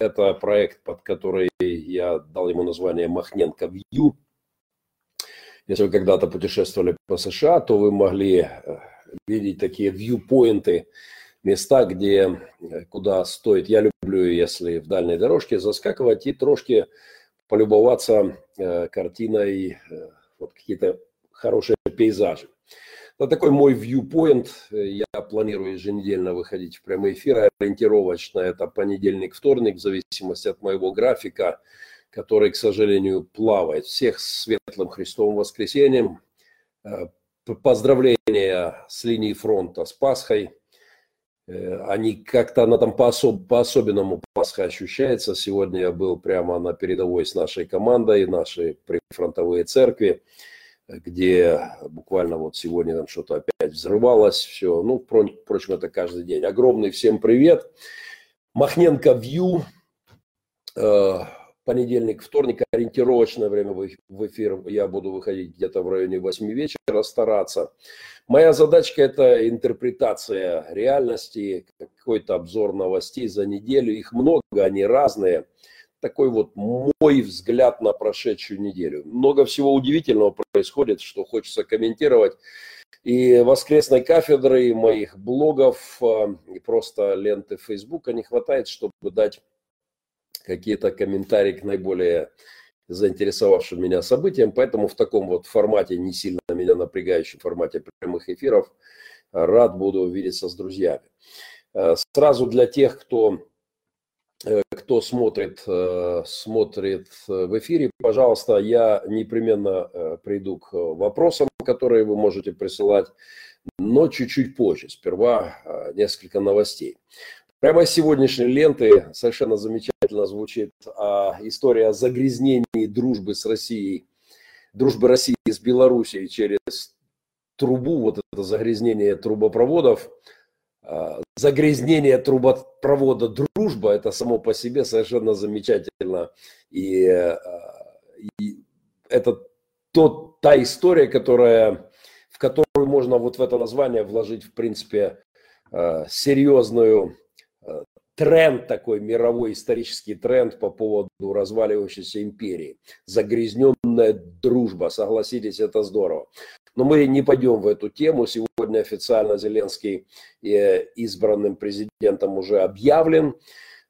Это проект, под который я дал ему название «Махненко View». Если вы когда-то путешествовали по США, то вы могли видеть такие вьюпоинты, места, куда стоит. Я люблю, если в дальней дорожке заскакивать и трошки полюбоваться картиной, вот какие-то хорошие пейзажи. Это такой мой вьюпоинт. Я планирую еженедельно выходить в прямые эфиры. Ориентировочно это понедельник-вторник, в зависимости от моего графика, который, к сожалению, плавает. Всех с светлым Христовым воскресеньем. Поздравления с линии фронта, с Пасхой. Они как-то, она там по-особенному Пасха ощущается. Сегодня я был прямо на передовой с нашей командой, нашей прифронтовые церкви, где буквально вот сегодня там что-то опять взрывалось, все. Ну, впрочем, это каждый день. Огромный всем привет. Махненко View. Понедельник, вторник, ориентировочное время в эфир. Я буду выходить где-то в районе 8 вечера, стараться. Моя задачка – это интерпретация реальности, какой-то обзор новостей за неделю. Их много, они разные. Такой вот мой взгляд на прошедшую неделю. Много всего удивительного происходит, что хочется комментировать. И воскресной кафедры, и моих блогов, и просто ленты Фейсбука не хватает, чтобы дать какие-то комментарии к наиболее заинтересовавшим меня событиям. Поэтому в таком вот формате, не сильно меня напрягающем формате прямых эфиров, рад буду увидеться с друзьями. Сразу для тех, кто смотрит в эфире, пожалуйста, я непременно приду к вопросам, которые вы можете присылать, но чуть-чуть позже. Сперва несколько новостей. Прямо с сегодняшней ленты совершенно замечательно звучит история о загрязнении дружбы с Россией, дружбы России с Белоруссией через трубу, вот это загрязнение трубопроводов. Загрязнение трубопровода «Дружба» – это само по себе совершенно замечательно. И это та история, в которую можно вот в это название вложить, в принципе, серьезную тренд такой, мировой исторический тренд по поводу разваливающейся империи. Загрязненная дружба, согласитесь, это здорово. Но мы не пойдем в эту тему. Сегодня официально Зеленский избранным президентом уже объявлен.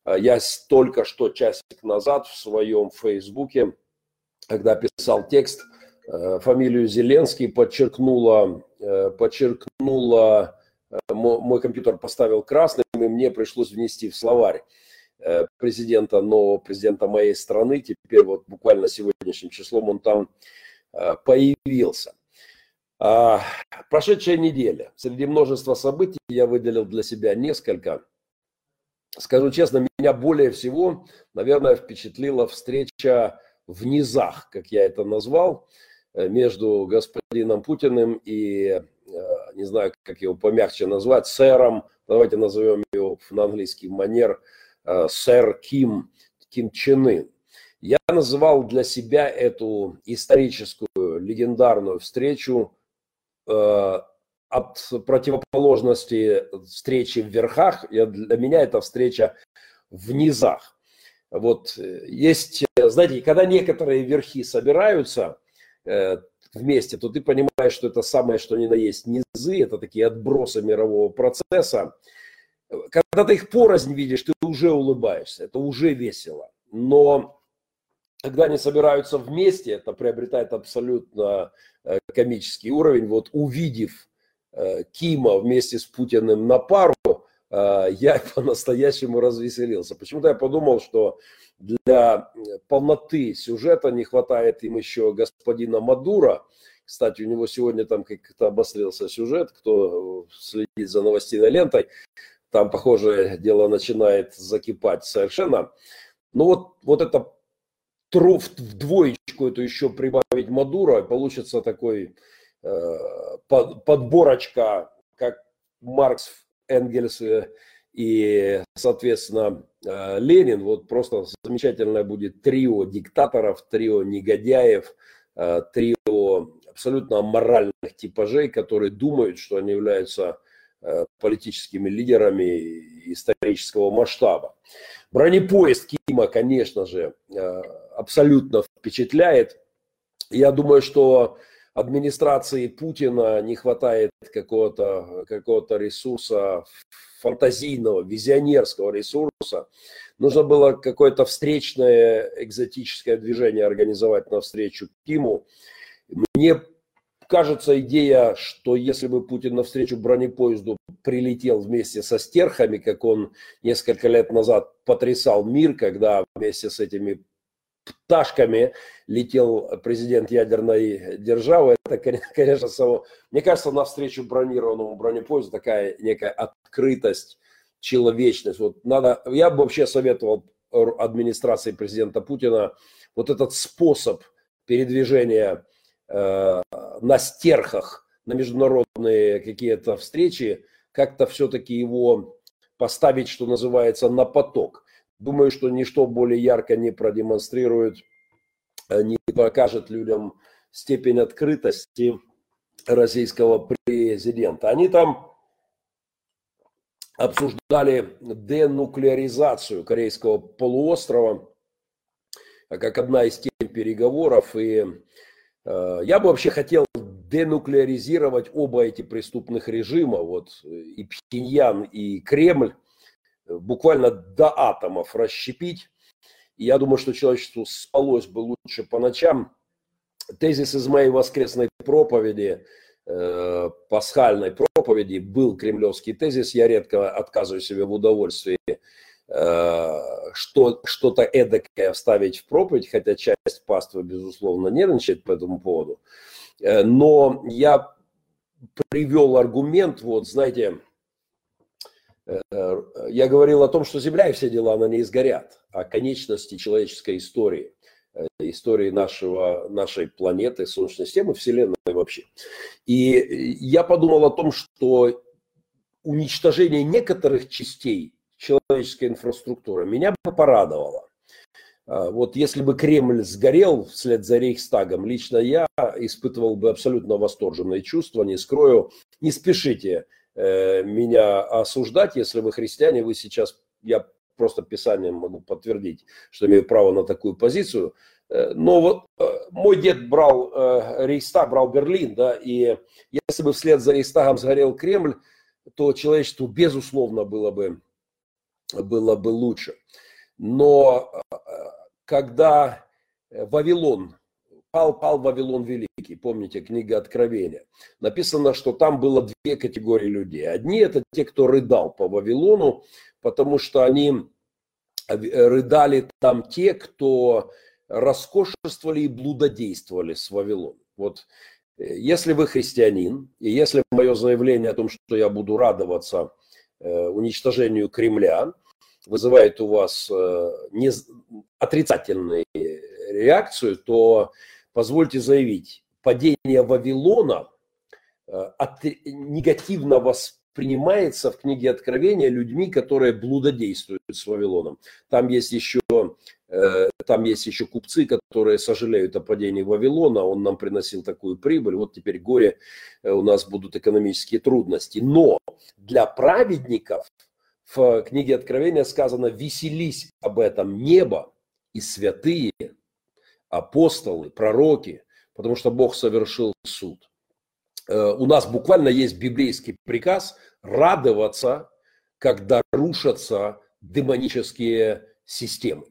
Я только что часик назад в своем Фейсбуке, когда писал текст, фамилию Зеленский подчеркнула, мой компьютер поставил красным, и мне пришлось внести в словарь президента, нового президента моей страны. Теперь вот буквально сегодняшним числом он там появился. Прошедшая неделя. Среди множества событий я выделил для себя несколько. Скажу честно, меня более всего, наверное, впечатлила встреча в низах, как я это назвал, между господином Путиным и, не знаю, как его помягче назвать, сэром, давайте назовем его на английский манер, сэр Ким Чен Ын. Я называл для себя эту историческую, легендарную встречу от противоположности встречи в верхах. Для меня это встреча в низах. Вот есть, знаете, когда некоторые верхи собираются вместе, то ты понимаешь, что это самое, что ни на есть низы, это такие отбросы мирового процесса. Когда ты их порознь видишь, ты уже улыбаешься, это уже весело. Но когда они собираются вместе, это приобретает абсолютно комический уровень. Вот увидев Кима вместе с Путиным на пару, я по-настоящему развеселился. Почему-то я подумал, что для полноты сюжета не хватает им еще господина Мадуро. Кстати, у него сегодня там как-то обострился сюжет, кто следит за новостной лентой. Там, похоже, дело начинает закипать совершенно. Ну вот это... в двоечку это еще прибавить Мадуро, получится такой подборочка, как Маркс, Энгельс и, соответственно, Ленин. Вот просто замечательное будет трио диктаторов, трио негодяев, трио абсолютно аморальных типажей, которые думают, что они являются политическими лидерами исторического масштаба. Бронепоезд Кима, конечно же, абсолютно впечатляет. Я думаю, что администрации Путина не хватает какого-то ресурса, фантазийного, визионерского ресурса. Нужно было какое-то встречное экзотическое движение организовать навстречу Киму. Мне кажется, идея, что если бы Путин навстречу бронепоезду прилетел вместе со стерхами, как он несколько лет назад потрясал мир, когда вместе с этими пташками летел президент ядерной державы. Это, конечно, само... Мне кажется, навстречу бронированному бронепоезду такая некая открытость, человечность. Вот надо... Я бы вообще советовал администрации президента Путина вот этот способ передвижения на стерхах, на международные какие-то встречи, как-то все-таки его поставить, что называется, на поток. Думаю, что ничто более ярко не продемонстрирует, не покажет людям степень открытости российского президента. Они там обсуждали денуклеаризацию Корейского полуострова, как одна из тем переговоров. И я бы вообще хотел денуклеаризировать оба эти преступных режима, вот и Пхеньян, и Кремль, буквально до атомов расщепить. И я думаю, что человечеству спалось бы лучше по ночам. Тезис из моей воскресной проповеди, пасхальной проповеди, был кремлевский тезис. Я редко отказываю себе в удовольствии что-то эдакое вставить в проповедь, хотя часть паствы, безусловно, нервничает по этому поводу. Но я привел аргумент, вот, знаете... Я говорил о том, что земля и все дела на ней сгорят, о конечности человеческой истории, истории нашей планеты, Солнечной системы, Вселенной вообще. И я подумал о том, что уничтожение некоторых частей человеческой инфраструктуры меня бы порадовало. Вот если бы Кремль сгорел вслед за Рейхстагом, лично я испытывал бы абсолютно восторженные чувства, не скрою, не спешите меня осуждать, если вы христиане, вы сейчас, я просто Писанием могу подтвердить, что имею право на такую позицию, но вот мой дед брал Рейхстаг, брал Берлин, да, и если бы вслед за Рейхстагом сгорел Кремль, то человечеству, безусловно, было бы лучше. Но когда Вавилон, пал Вавилон Великий, помните, книга Откровения, написано, что там было две категории людей. Одни это те, кто рыдал по Вавилону, потому что они рыдали там те, кто роскошествовали и блудодействовали с Вавилоном. Вот если вы христианин, и если мое заявление о том, что я буду радоваться уничтожению Кремля, вызывает у вас отрицательную реакцию, то позвольте заявить, падение Вавилона негативно воспринимается в книге Откровения людьми, которые блудодействуют с Вавилоном. Там есть еще купцы, которые сожалеют о падении Вавилона, он нам приносил такую прибыль, вот теперь горе, у нас будут экономические трудности. Но для праведников в книге Откровения сказано: «Веселись об этом небо и святые, апостолы, пророки, потому что Бог совершил суд». У нас буквально есть библейский приказ радоваться, когда рушатся демонические системы.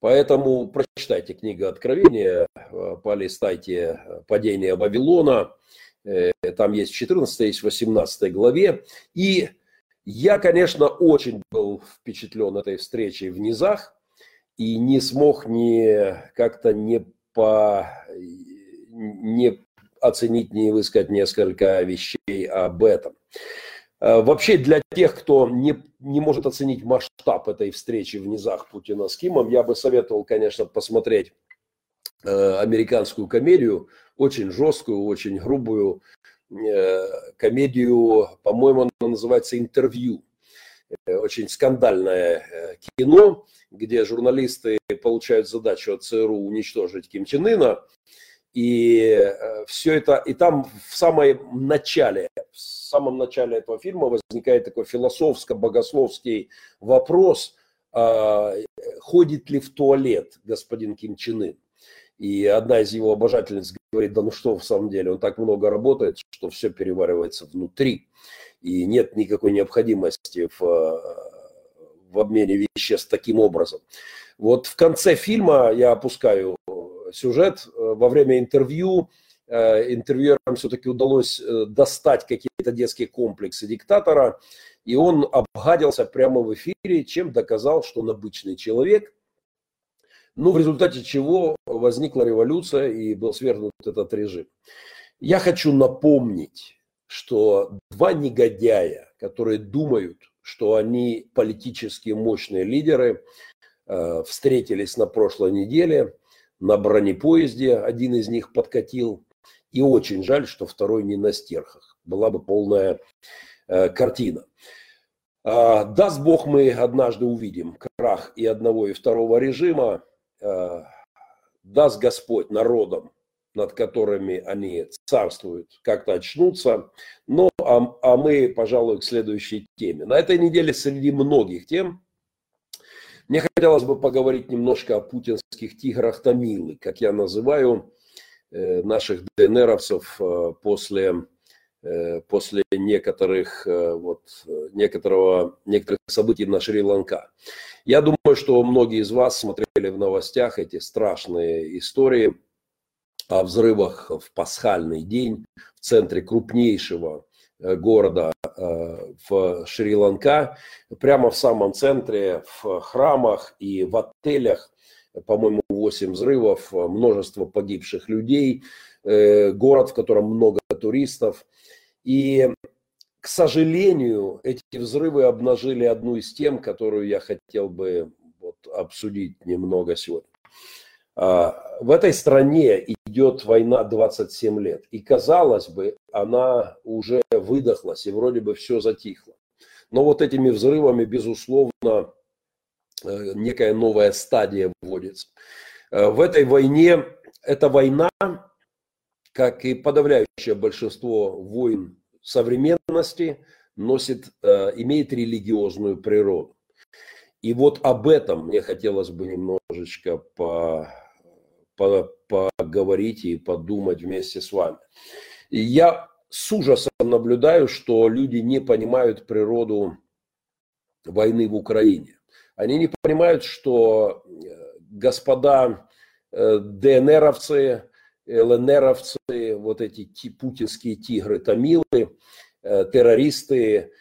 Поэтому прочитайте книгу Откровения, полистайте «Падение Вавилона», там есть 14, есть 18 главе. И я, конечно, очень был впечатлен этой встречей в Низах. И не смог не оценить, не высказать несколько вещей об этом. Вообще для тех, кто не может оценить масштаб этой встречи в Низах Путина с Кимом, я бы советовал, конечно, посмотреть американскую комедию, очень жесткую, очень грубую комедию, по-моему, она называется «Интервью». Очень скандальное кино, где журналисты получают задачу от ЦРУ уничтожить Ким Чен Ына. И все это, и там в самом начале этого фильма возникает такой философско-богословский вопрос, ходит ли в туалет господин Ким Чен Ын. И одна из его обожательниц говорит, да ну что в самом деле, он так много работает, что все переваривается внутри. И нет никакой необходимости в обмене веществ таким образом. Вот в конце фильма я опускаю сюжет. Во время интервью интервьюерам все-таки удалось достать какие-то детские комплексы диктатора, и он обгадился прямо в эфире, чем доказал, что он обычный человек. Ну, в результате чего возникла революция и был свергнут этот режим. Я хочу напомнить, что два негодяя, которые думают, что они политически мощные лидеры, встретились на прошлой неделе на бронепоезде, один из них подкатил, и очень жаль, что второй не на стерхах, была бы полная картина. Даст Бог, мы однажды увидим крах и одного, и второго режима, даст Господь народам, над которыми они царствуют, как-то очнутся. Ну, а мы, пожалуй, к следующей теме. На этой неделе среди многих тем мне хотелось бы поговорить немножко о путинских тиграх Томилы, как я называю наших ДНРовцев после некоторых событий на Шри-Ланка. Я думаю, что многие из вас смотрели в новостях эти страшные истории о взрывах в пасхальный день в центре крупнейшего города в Шри-Ланка, прямо в самом центре, в храмах и в отелях, по-моему, 8 взрывов, множество погибших людей, город, в котором много туристов. И, к сожалению, эти взрывы обнажили одну из тем, которую я хотел бы обсудить немного сегодня. В этой стране идет война 27 лет, и, казалось бы, она уже выдохлась, и вроде бы все затихло. Но вот этими взрывами, безусловно, некая новая стадия вводится. В этой войне, эта война, как и подавляющее большинство войн современности, имеет религиозную природу. И вот об этом мне хотелось бы немножечко поговорить и подумать вместе с вами. И я с ужасом наблюдаю, что люди не понимают природу войны в Украине. Они не понимают, что господа ДНРовцы, ЛНРовцы, вот эти путинские тигры Томилы, террористы,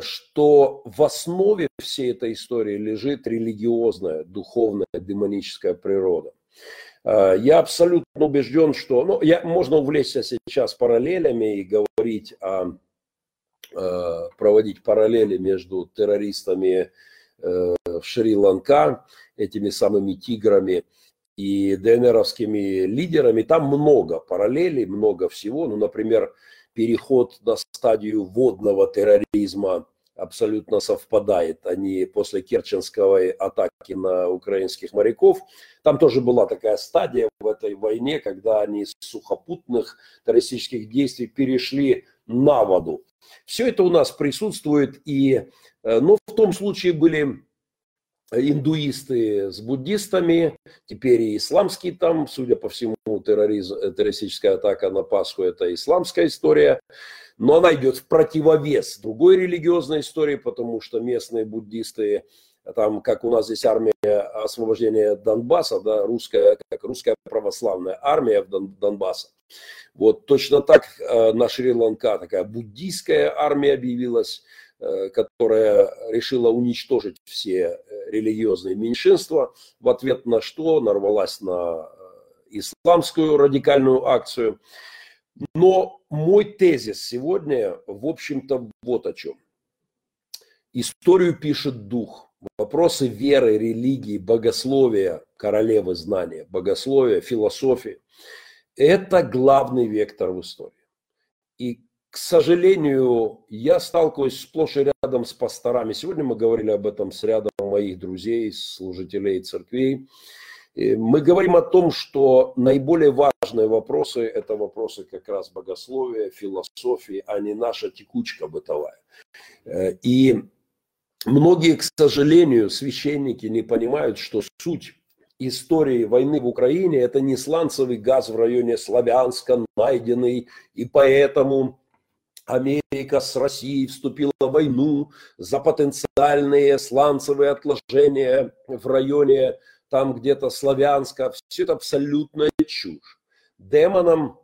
что в основе всей этой истории лежит религиозная, духовная, демоническая природа. Я абсолютно убежден, что... можно увлечься сейчас параллелями и говорить проводить параллели между террористами в Шри-Ланка, этими самыми тиграми и ДНРовскими лидерами. Там много параллелей, много всего. Ну, например, переход на стадию водного терроризма абсолютно совпадает. Они после керченской атаки на украинских моряков, там тоже была такая стадия в этой войне, когда они из сухопутных террористических действий перешли на воду. Все это у нас присутствует, но в том случае были индуисты с буддистами, теперь и исламский там, судя по всему, террористическая атака на Пасху – это исламская история, но она идет в противовес другой религиозной истории, потому что местные буддисты, там, как у нас здесь армия освобождения Донбасса, да, русская православная армия Донбасса. Вот точно так на Шри-Ланка такая буддийская армия объявилась, которая решила уничтожить все религиозные меньшинства, в ответ на что нарвалась на исламскую радикальную акцию. Но мой тезис сегодня, в общем-то, вот о чем. Историю пишет дух. Вопросы веры, религии, богословия, королевы знания, богословия, философии – это главный вектор в истории. И, к сожалению, я сталкиваюсь сплошь и рядом с пасторами. Сегодня мы говорили об этом с рядом моих друзей, служителей церквей. Мы говорим о том, что наиболее важные вопросы – это вопросы как раз богословия, философии, а не наша текучка бытовая. И многие, к сожалению, священники не понимают, что суть истории войны в Украине – это не сланцевый газ в районе Славянска, найденный, и поэтому Америка с Россией вступила в войну за потенциальные сланцевые отложения в районе там где-то Славянска. Все это абсолютная чушь. Демонам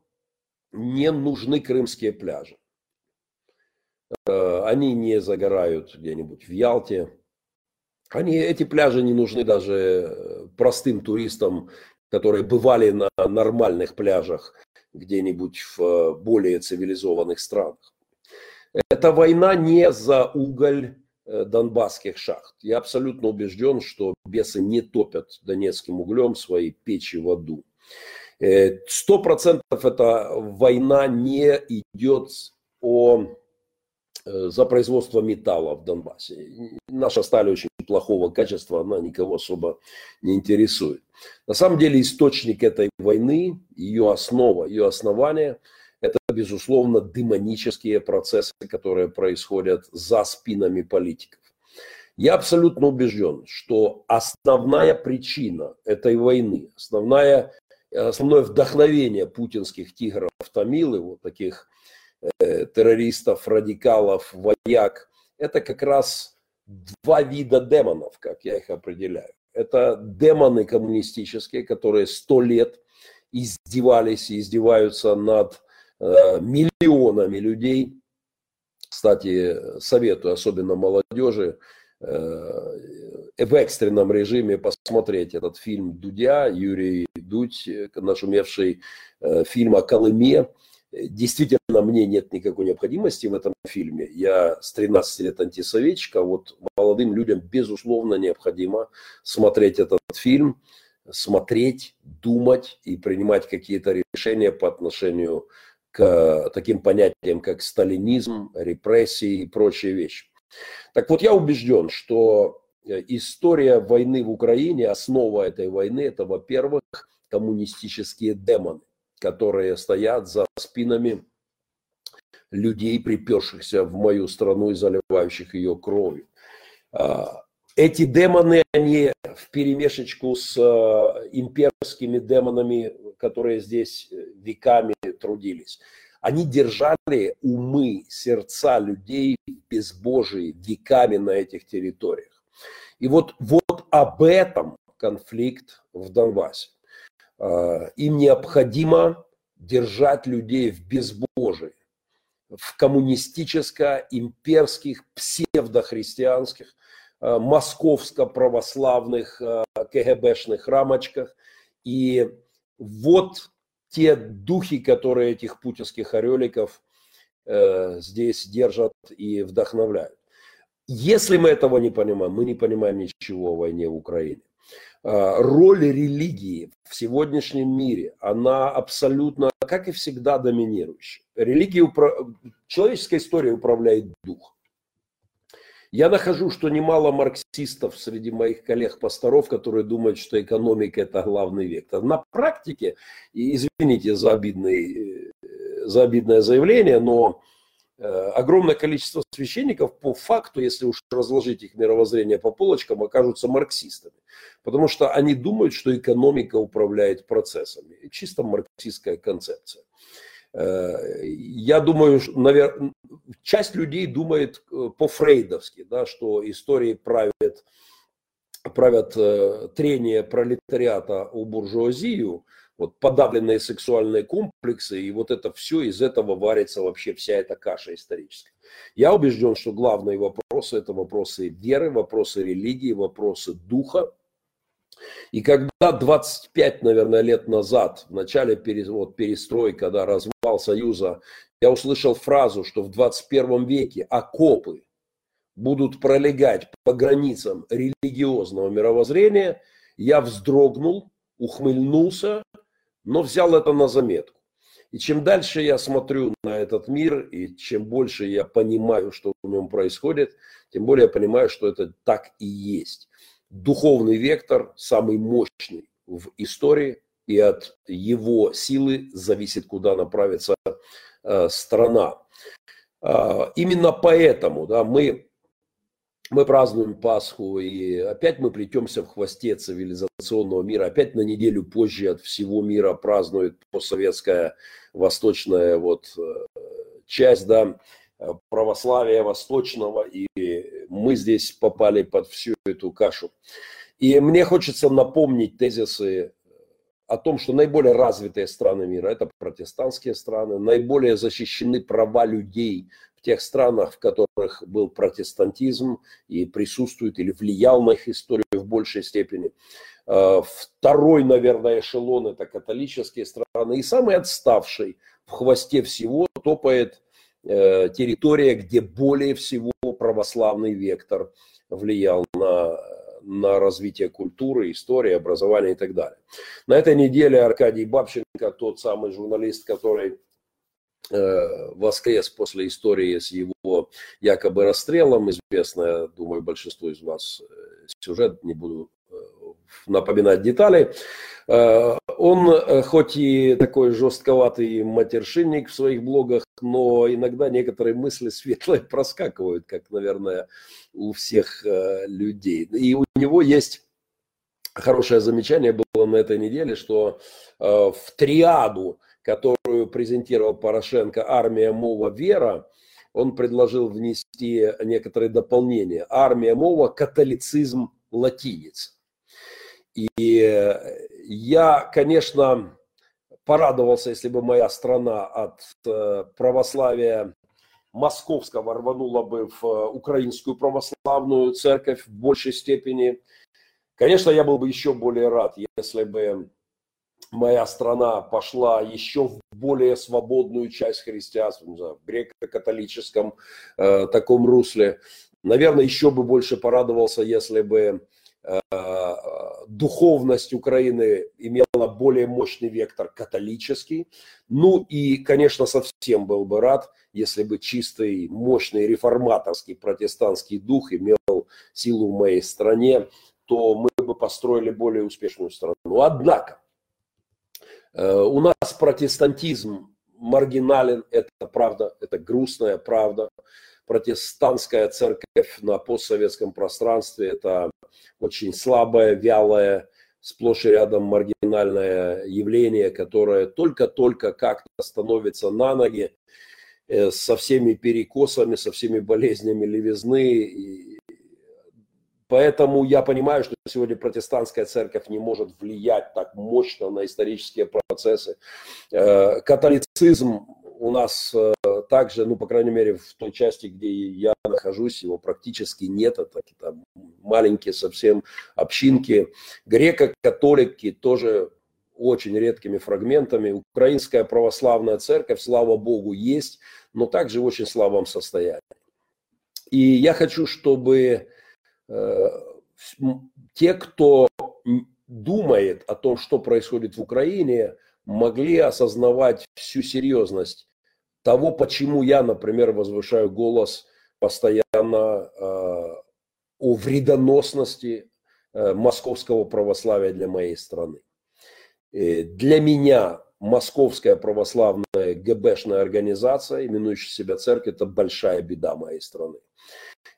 не нужны крымские пляжи. Они не загорают где-нибудь в Ялте. Эти пляжи не нужны даже простым туристам, которые бывали на нормальных пляжах где-нибудь в более цивилизованных странах. Эта война не за уголь донбасских шахт. Я абсолютно убежден, что бесы не топят донецким углем свои печи в аду. 100% эта война не идет за производство металла в Донбассе. Наша сталь очень плохого качества, она никого особо не интересует. На самом деле источник этой войны, ее основа, ее основание, это, безусловно, демонические процессы, которые происходят за спинами политиков. Я абсолютно убежден, что основная причина этой войны, основное вдохновение путинских тигров Томилы, вот таких террористов, радикалов, вояк, это как раз два вида демонов, как я их определяю. Это демоны коммунистические, которые 100 лет издевались и издеваются над миллионами людей. Кстати, советую, особенно молодежи, в экстренном режиме посмотреть этот фильм Дудя, Юрий Дудь, нашумевший фильм о Колыме. Действительно, мне нет никакой необходимости в этом фильме. Я с 13 лет антисоветчик, а вот молодым людям, безусловно, необходимо смотреть этот фильм, смотреть, думать и принимать какие-то решения по отношению к таким понятиям, как сталинизм, репрессии и прочие вещи. Так вот, я убежден, что история войны в Украине, основа этой войны, это, во-первых, коммунистические демоны, которые стоят за спинами людей, припершихся в мою страну и заливающих ее кровью. Эти демоны, они вперемешечку с имперскими демонами, которые здесь веками трудились. Они держали умы, сердца людей безбожие веками на этих территориях. И вот об этом конфликт в Донбассе. Им необходимо держать людей в безбожии, в коммунистическо-имперских, псевдохристианских, московско-православных КГБшных рамочках. И вот те духи, которые этих путинских ореликов здесь держат и вдохновляют. Если мы этого не понимаем, мы не понимаем ничего о войне в Украине. Роль религии в сегодняшнем мире, она абсолютно, как и всегда, доминирующая. Человеческой историей управляет дух. Я нахожу, что немало марксистов среди моих коллег-пасторов, которые думают, что экономика – это главный вектор. На практике, извините за обидное заявление, но огромное количество священников по факту, если уж разложить их мировоззрение по полочкам, окажутся марксистами. Потому что они думают, что экономика управляет процессами. Чисто марксистская концепция. Я думаю, наверное, часть людей думает по-фрейдовски, да, что историей правят трение пролетариата о буржуазию, вот подавленные сексуальные комплексы, и вот это все, из этого варится вообще вся эта каша историческая. Я убежден, что главные вопросы – это вопросы веры, вопросы религии, вопросы духа. И когда 25, наверное, лет назад, в начале перестройки, когда развал Союза, я услышал фразу, что в 21 веке окопы будут пролегать по границам религиозного мировоззрения, я вздрогнул, ухмыльнулся, но взял это на заметку. И чем дальше я смотрю на этот мир, и чем больше я понимаю, что в нем происходит, тем более я понимаю, что это так и есть. Духовный вектор самый мощный в истории, и от его силы зависит, куда направится страна. Именно поэтому, да, мы празднуем Пасху, и опять мы плетемся в хвосте цивилизационного мира, опять на неделю позже от всего мира празднует постсоветская восточная вот часть, да, православия восточного, и мы здесь попали под всю эту кашу. И мне хочется напомнить тезисы о том, что наиболее развитые страны мира – это протестантские страны, наиболее защищены права людей в тех странах, в которых был протестантизм и присутствует или влиял на их историю в большей степени. Второй, наверное, эшелон – это католические страны. И самый отставший, в хвосте всего топает территория, где более всего православный вектор влиял на развитие культуры, истории, образования и так далее. На этой неделе Аркадий Бабченко, тот самый журналист, который воскрес после истории с его якобы расстрелом, известная, думаю, большинству из вас сюжет, не буду напоминать детали, он хоть и такой жестковатый матершинник в своих блогах, но иногда некоторые мысли светлые проскакивают, как, наверное, у всех людей. И у него есть хорошее замечание было на этой неделе, что в триаду, которую презентировал Порошенко, армия, мова, вера, он предложил внести некоторые дополнения. Армия, мова, католицизм, латиница. И я, конечно, порадовался, если бы моя страна от православия московского рванула бы в украинскую православную церковь в большей степени. Конечно, я был бы еще более рад, если бы моя страна пошла еще в более свободную часть христианства, не знаю, в греко-католическом таком русле. Наверное, еще бы больше порадовался, если бы духовность Украины имела более мощный вектор католический. Ну и, конечно, совсем был бы рад, если бы чистый, мощный реформаторский протестантский дух имел силу в моей стране, то мы бы построили более успешную страну. Однако у нас протестантизм маргинален, это правда, это грустная правда. Протестантская церковь на постсоветском пространстве – это очень слабое, вялое, сплошь и рядом маргинальное явление, которое только-только как-то становится на ноги со всеми перекосами, со всеми болезнями левизны. И поэтому я понимаю, что сегодня протестантская церковь не может влиять так мощно на исторические процессы. Католицизм у нас также, ну, по крайней мере, в той части, где я нахожусь, его практически нет. Это какие-то маленькие совсем общинки. Греко-католики тоже очень редкими фрагментами. Украинская православная церковь, слава Богу, есть, но также в очень слабом состоянии. И я хочу, чтобы те, кто думает о том, что происходит в Украине, могли осознавать всю серьезность того, почему я, например, возвышаю голос постоянно о вредоносности московского православия для моей страны. Для меня московская православная ГБшная организация, именующая себя церковь, это большая беда моей страны.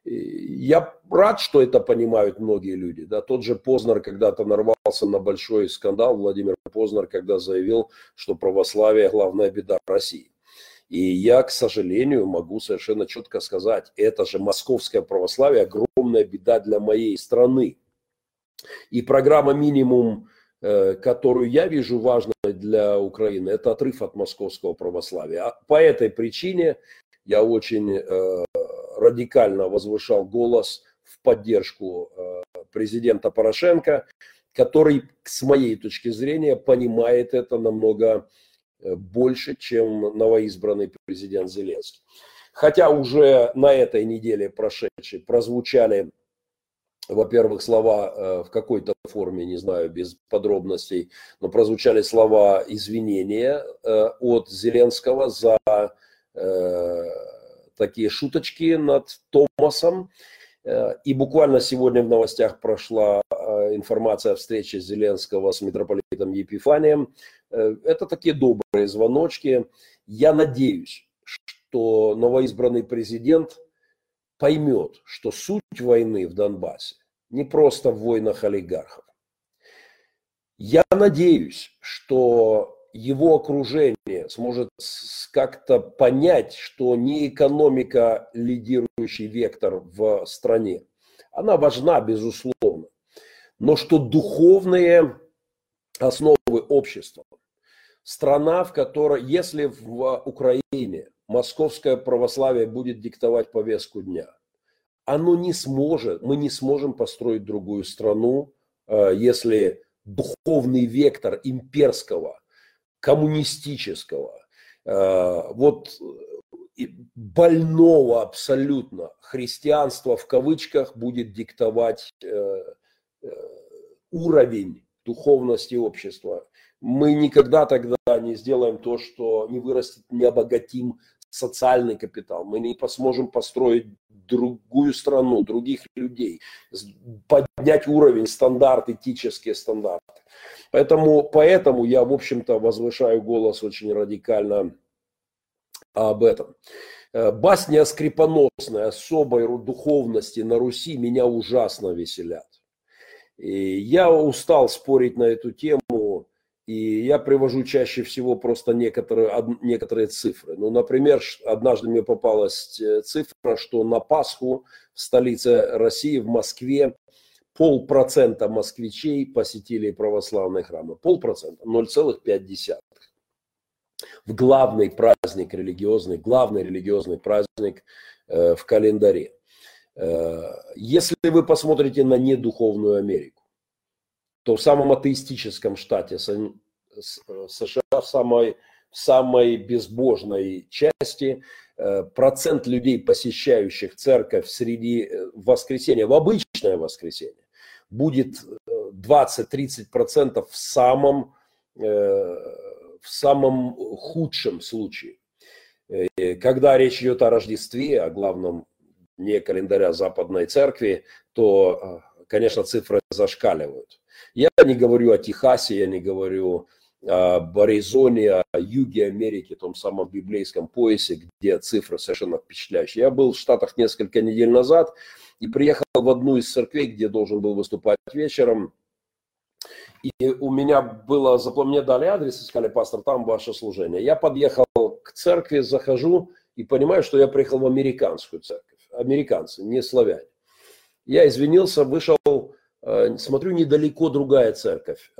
Я рад, что это понимают многие люди. Да, тот же Познер когда-то нарвался на большой скандал, Владимир Познер, когда заявил, что православие – главная беда России. И я, к сожалению, могу совершенно четко сказать, это же московское православие – огромная беда для моей страны. И программа «Минимум», которую я вижу важной для Украины, это отрыв от московского православия. По этой причине я очень радикально возвышал голос в поддержку президента Порошенко, который, с моей точки зрения, понимает это намного больше, чем новоизбранный президент Зеленский. Хотя уже на этой неделе прошедшей прозвучали, во-первых, слова в какой-то форме, не знаю, без подробностей, но прозвучали слова извинения от Зеленского за такие шуточки над Томасом. И буквально сегодня в новостях прошла информация о встрече Зеленского с митрополитом Епифанием. Это такие добрые звоночки. Я надеюсь, что новоизбранный президент поймет, что суть войны в Донбассе не просто в войнах олигархов. Я надеюсь, что его окружение сможет как-то понять, что не экономика лидирующий вектор в стране. Она важна, безусловно, но что духовные основы общества, страна, в которой, если в Украине московское православие будет диктовать повестку дня, оно не сможет, мы не сможем построить другую страну, если духовный вектор имперского, коммунистического, вот больного абсолютно христианства в кавычках будет диктовать уровень духовности общества. Мы никогда тогда не сделаем то, что не вырастет, не обогатим социальный капитал. Мы не сможем построить другую страну, других людей, поднять уровень, стандарт, этические стандарты. Поэтому я, в общем-то, возвышаю голос очень радикально об этом. Басни о скрипоносной, особой духовности на Руси меня ужасно веселят. И я устал спорить на эту тему, и я привожу чаще всего просто некоторые цифры. Ну, например, однажды мне попалась цифра, что на Пасху в столице России, в Москве, 0,5% москвичей посетили православные храмы. 0,5%, 0,5%. В главный праздник религиозный, главный религиозный праздник в календаре. Если вы посмотрите на недуховную Америку, то в самом атеистическом штате США, в самой безбожной части, процент людей, посещающих церковь среди воскресенья, в обычное воскресенье, будет 20-30% в самом худшем случае. Когда речь идет о Рождестве, о главном дне календаря Западной Церкви, то, конечно, цифры зашкаливают. Я не говорю о Техасе, я не говорю об Аризоне, о юге Америки, том самом библейском поясе, где цифры совершенно впечатляющие. Я был в Штатах несколько недель назад и приехал в одну из церквей, где должен был выступать вечером. И у меня было, мне дали адрес и сказали: пастор, там ваше служение. Я подъехал к церкви, захожу и понимаю, что я приехал в американскую церковь. Американцы, не славяне. Я извинился, вышел, смотрю, недалеко другая церковь.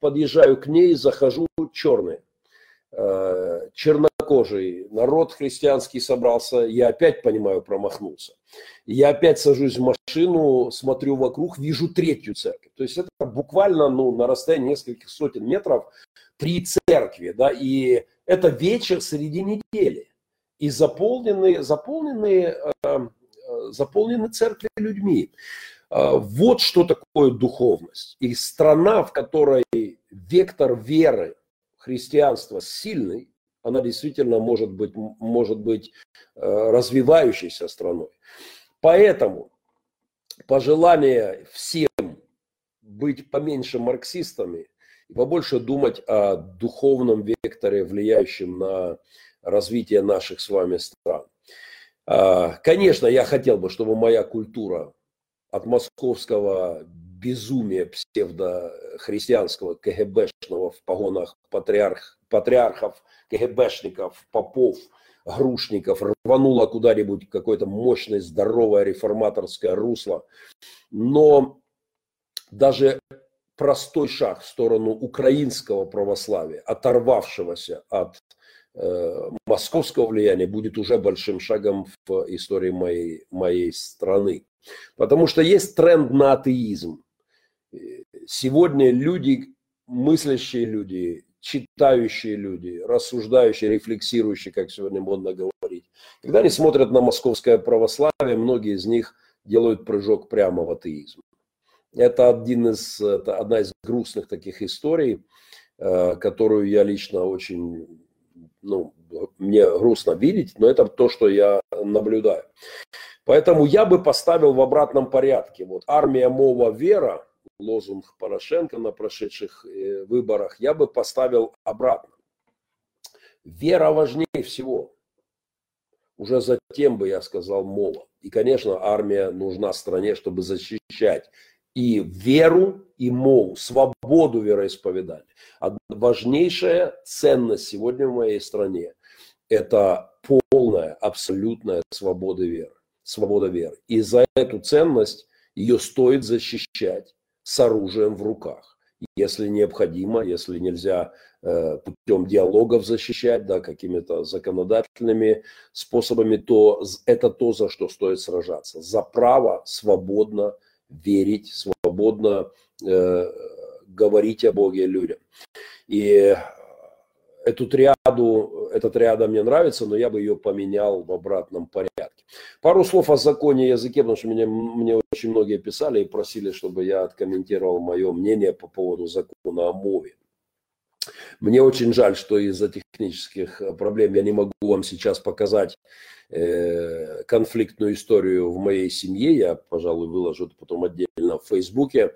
Подъезжаю к ней, захожу, черные. Чернокожий народ христианский собрался. Я опять, понимаю, промахнулся. Я опять сажусь в машину, смотрю вокруг, вижу третью церковь. То есть это буквально, ну, на расстоянии нескольких сотен метров три церкви, да, и это вечер среди недели. И заполнены церкви людьми. Вот что такое духовность. И страна, в которой вектор веры, христианства сильный, она действительно может быть развивающейся страной. Поэтому пожелание всем быть поменьше марксистами и побольше думать о духовном векторе, влияющем на развитие наших с вами стран. Конечно, я хотел бы, чтобы моя культура от московского безумия псевдохристианского, КГБшного в погонах патриархов, КГБшников, попов, грушников рванула куда-нибудь какое-то мощное, здоровое реформаторское русло. Но даже простой шаг в сторону украинского православия, оторвавшегося от московского влияния, будет уже большим шагом в истории моей страны. Потому что есть тренд на атеизм. Сегодня люди, мыслящие люди, читающие люди, рассуждающие, рефлексирующие, как сегодня модно говорить, когда они смотрят на московское православие, многие из них делают прыжок прямо в атеизм. Это одна из грустных таких историй, которую я лично очень... Ну, мне грустно видеть, но это то, что я наблюдаю. Поэтому я бы поставил в обратном порядке. Вот армия, мова, вера, лозунг Порошенко на прошедших выборах, я бы поставил обратно. Вера важнее всего. Уже затем бы я сказал молот. И, конечно, армия нужна стране, чтобы защищать и веру, и мол, свободу вероисповедания. Важнейшая ценность сегодня в моей стране – это полная, абсолютная свобода веры. Свобода веры. И за эту ценность ее стоит защищать с оружием в руках. Если необходимо, если нельзя путем диалогов защищать, да, какими-то законодательными способами, то это то, за что стоит сражаться. За право свободно верить, свободно говорить о Боге людям. И эта триада мне нравится, но я бы ее поменял в обратном порядке. Пару слов о законе и языке, потому что мне очень многие писали и просили, чтобы я откомментировал мое мнение по поводу закона о мове. Мне очень жаль, что из-за технических проблем я не могу вам сейчас показать конфликтную историю в моей семье. Я, пожалуй, выложу это потом отдельно в Фейсбуке.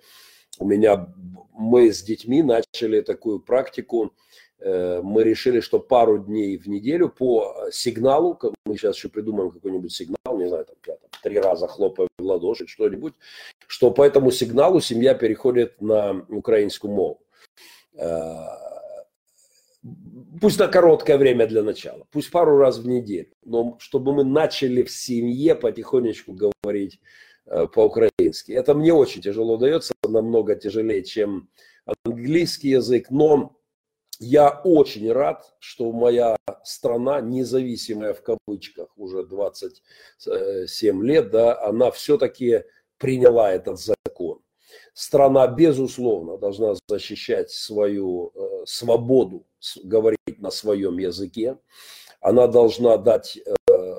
Мы с детьми начали такую практику. Мы решили, что пару дней в неделю по сигналу, мы сейчас еще придумаем какой-нибудь сигнал, не знаю, там, я там 3 раза хлопаю в ладоши, что-нибудь, что по этому сигналу семья переходит на украинскую мову. Пусть на короткое время для начала, пусть пару раз в неделю, но чтобы мы начали в семье потихонечку говорить по-украински. Это мне очень тяжело дается, намного тяжелее, чем английский язык, но я очень рад, что моя страна, независимая в кавычках уже 27 лет, да, она все-таки приняла этот закон. Страна, безусловно, должна защищать свою свободу говорить на своем языке. Она должна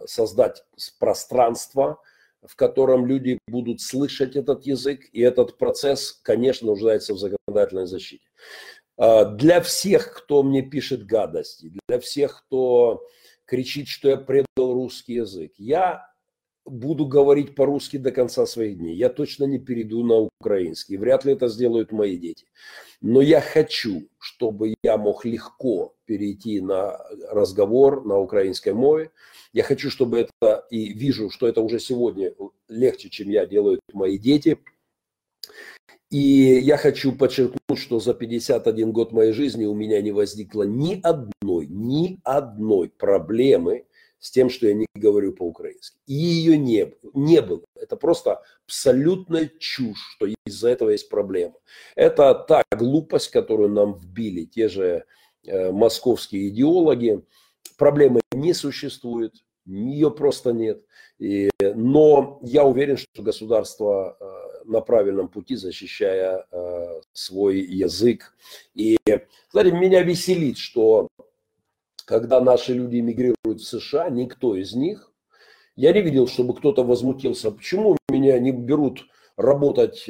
создать пространство, в котором люди будут слышать этот язык. И этот процесс, конечно, нуждается в законодательной защите. Для всех, кто мне пишет гадости, для всех, кто кричит, что я предал русский язык, я буду говорить по-русски до конца своих дней. Я точно не перейду на украинский. Вряд ли это сделают мои дети. Но я хочу, чтобы я мог легко перейти на разговор на украинской мове. Я хочу, чтобы это, и вижу, что это уже сегодня легче, чем я, делают мои дети. И я хочу подчеркнуть, что за 51 год моей жизни у меня не возникло ни одной проблемы с тем, что я не говорю по-украински. И ее не было. Это просто абсолютная чушь, что из-за этого есть проблема. Это та глупость, которую нам вбили те же московские идеологи. Проблемы не существует. Ее просто нет. Но я уверен, что государство на правильном пути, защищая свой язык. И, знаете, меня веселит, что когда наши люди эмигрируют в США, никто из них, я не видел, чтобы кто-то возмутился, почему меня не берут работать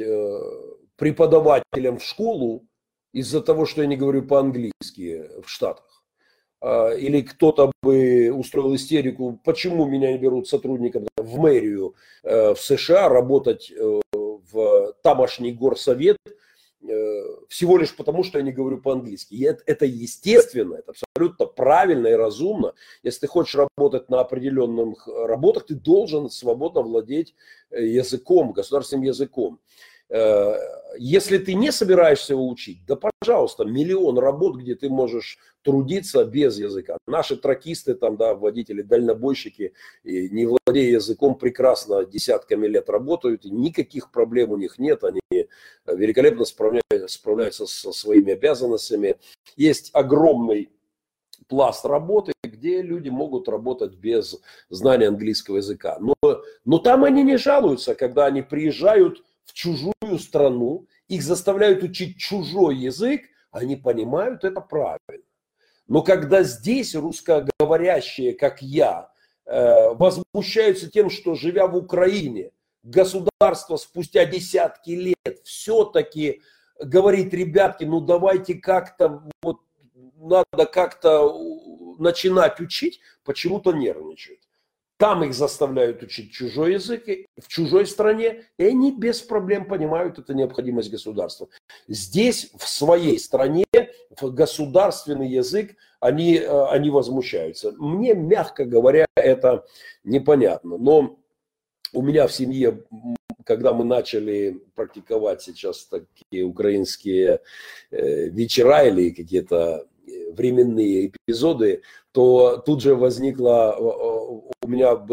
преподавателем в школу из-за того, что я не говорю по-английски в Штатах. Или кто-то бы устроил истерику, почему меня не берут сотрудником в мэрию в США работать в тамошний горсовет, всего лишь потому, что я не говорю по-английски. И это естественно, это абсолютно правильно и разумно. Если ты хочешь работать на определенных работах, ты должен свободно владеть языком, государственным языком. Если ты не собираешься его учить, да, пожалуйста, миллион работ, где ты можешь трудиться без языка. Наши тракисты, там, да, водители, дальнобойщики, не владея языком, прекрасно десятками лет работают, и никаких проблем у них нет, они великолепно справляются со своими обязанностями. Есть огромный пласт работы, где люди могут работать без знания английского языка. Но там они не жалуются, когда они приезжают в чужую страну, их заставляют учить чужой язык, они понимают это правильно. Но когда здесь русскоговорящие, как я, возмущаются тем, что, живя в Украине, государство спустя десятки лет все-таки говорит: ребятки, ну давайте как-то, вот надо как-то начинать учить, почему-то нервничают. Там их заставляют учить чужой язык в чужой стране, и они без проблем понимают эту необходимость государства. Здесь, в своей стране, государственный язык, они возмущаются. Мне, мягко говоря, это непонятно. Но у меня в семье, когда мы начали практиковать сейчас такие украинские вечера или какие-то временные эпизоды, то тут же возникла, у меня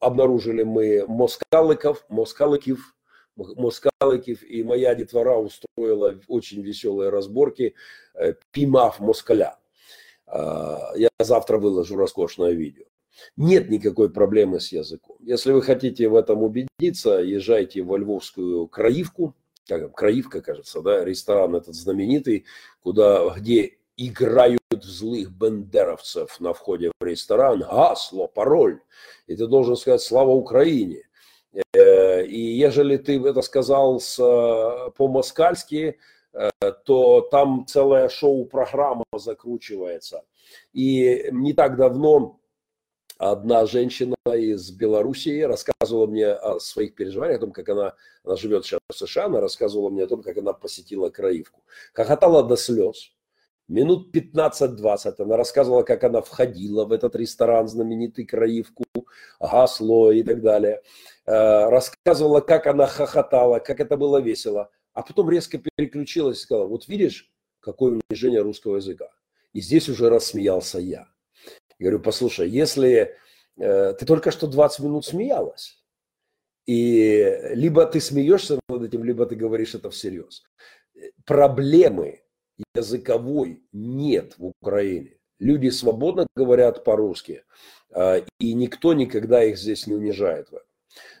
обнаружили мы москаликов, и моя детвора устроила очень веселые разборки пимав москаля. Я завтра выложу роскошное видео. Нет никакой проблемы с языком. Если вы хотите в этом убедиться, езжайте во Львовскую Краивку, Краивка, кажется, да, ресторан этот знаменитый, где играют злых бендеровцев на входе в ресторан, гасло, пароль, и ты должен сказать «Слава Украине». И ежели ты это сказал по-москальски, то там целая шоу-программа закручивается. И не так давно одна женщина из Белоруссии рассказывала мне о своих переживаниях, о том, как она живет сейчас в США, она рассказывала мне о том, как она посетила Краивку. Хохотала до слез. Минут 15-20 она рассказывала, как она входила в этот ресторан знаменитый Краивку, гасло и так далее. Рассказывала, как она хохотала, как это было весело. А потом резко переключилась и сказала: вот видишь, какое унижение русского языка. И здесь уже рассмеялся я. Я говорю: послушай, если ты только что 20 минут смеялась, и либо ты смеешься над этим, либо ты говоришь это всерьез. Проблемы языковой нет в Украине. Люди свободно говорят по-русски, и никто никогда их здесь не унижает.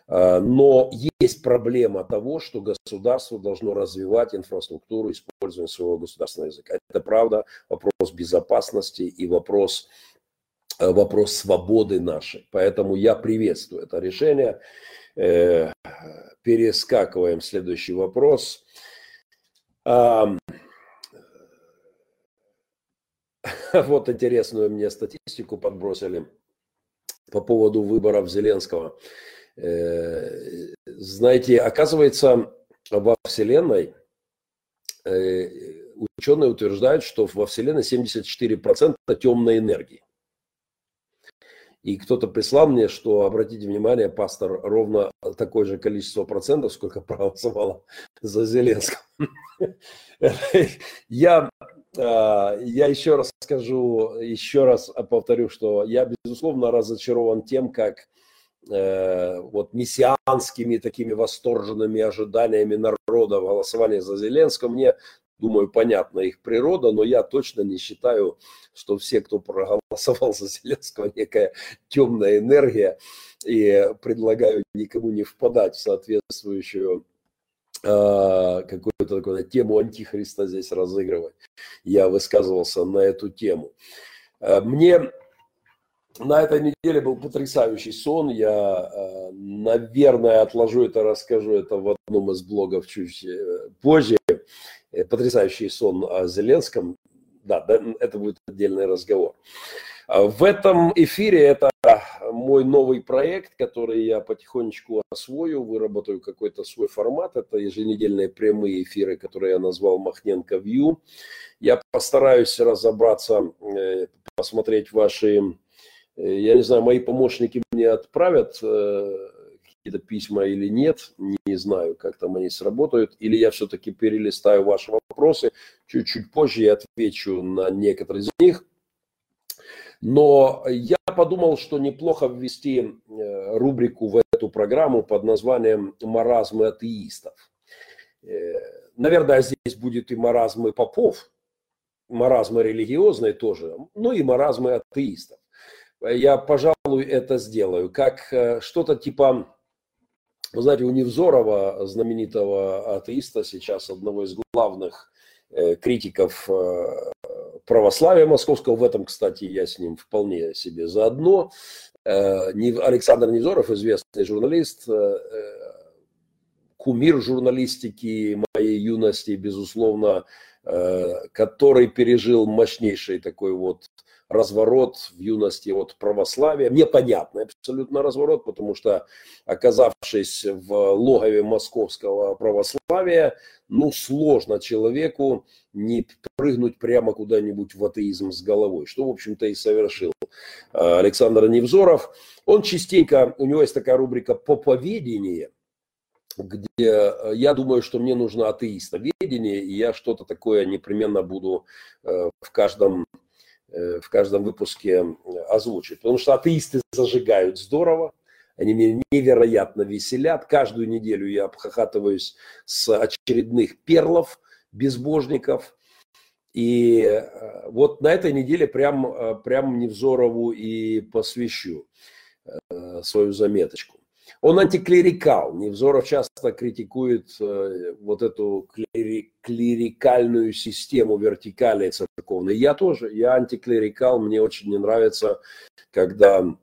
Но есть проблема того, что государство должно развивать инфраструктуру использования своего государственного языка. Это правда вопрос безопасности и вопрос свободы нашей. Поэтому я приветствую это решение. Перескакиваем следующий вопрос. Вот интересную мне статистику подбросили по поводу выборов Зеленского. Знаете, оказывается, во Вселенной, ученые утверждают, что во Вселенной 74% темной энергии. И кто-то прислал мне, что, обратите внимание, пастор, ровно такое же количество процентов, сколько проголосовало за Зеленского. Я еще раз скажу, еще раз повторю, что я, безусловно, разочарован тем, как вот мессианскими такими восторженными ожиданиями народа в голосовании за Зеленского. Мне, думаю, понятна их природа, но я точно не считаю, что все, кто проголосовал за Зеленского, некая темная энергия, и предлагаю никому не впадать в соответствующую какую-то такую тему антихриста здесь разыгрывать. Я высказывался на эту тему. Мне на этой неделе был потрясающий сон. Я, наверное, отложу это, расскажу это в одном из блогов чуть позже. Потрясающий сон о Зеленском. Да, это будет отдельный разговор. В этом эфире это мой новый проект, который я потихонечку освою, выработаю какой-то свой формат. Это еженедельные прямые эфиры, которые я назвал «Махненко Вью». Я постараюсь разобраться, посмотреть ваши... Я не знаю, мои помощники мне отправят какие-то письма или нет. Не знаю, как там они сработают. Или я все-таки перелистаю ваши вопросы. Чуть-чуть позже я отвечу на некоторые из них. Но я подумал, что неплохо ввести рубрику в эту программу под названием «Маразмы атеистов». Наверное, здесь будет и маразмы попов, маразмы религиозные тоже, ну и маразмы атеистов. Я, пожалуй, это сделаю. Как что-то типа, вы знаете, у Невзорова, знаменитого атеиста, сейчас одного из главных критиков православия московского, в этом, кстати, я с ним вполне себе заодно. Александр Невзоров, известный журналист, кумир журналистики моей юности, безусловно, который пережил мощнейший такой вот разворот в юности от православия. Мне понятный абсолютно разворот, потому что, оказавшись в логове московского православия, ну, сложно человеку не прыгнуть прямо куда-нибудь в атеизм с головой, что, в общем-то, и совершил Александр Невзоров. Он частенько, у него есть такая рубрика «Поповедение», где я думаю, что мне нужно атеистоведение, и я что-то такое непременно буду в каждом выпуске озвучивать. Потому что атеисты зажигают здорово, они меня невероятно веселят. Каждую неделю я обхохатываюсь с очередных перлов, безбожников. И вот на этой неделе прям Невзорову и посвящу свою заметочку. Он антиклерикал. Невзоров часто критикует вот эту клерикальную систему вертикали церковной. Я тоже, я антиклерикал. Мне очень не нравится, когда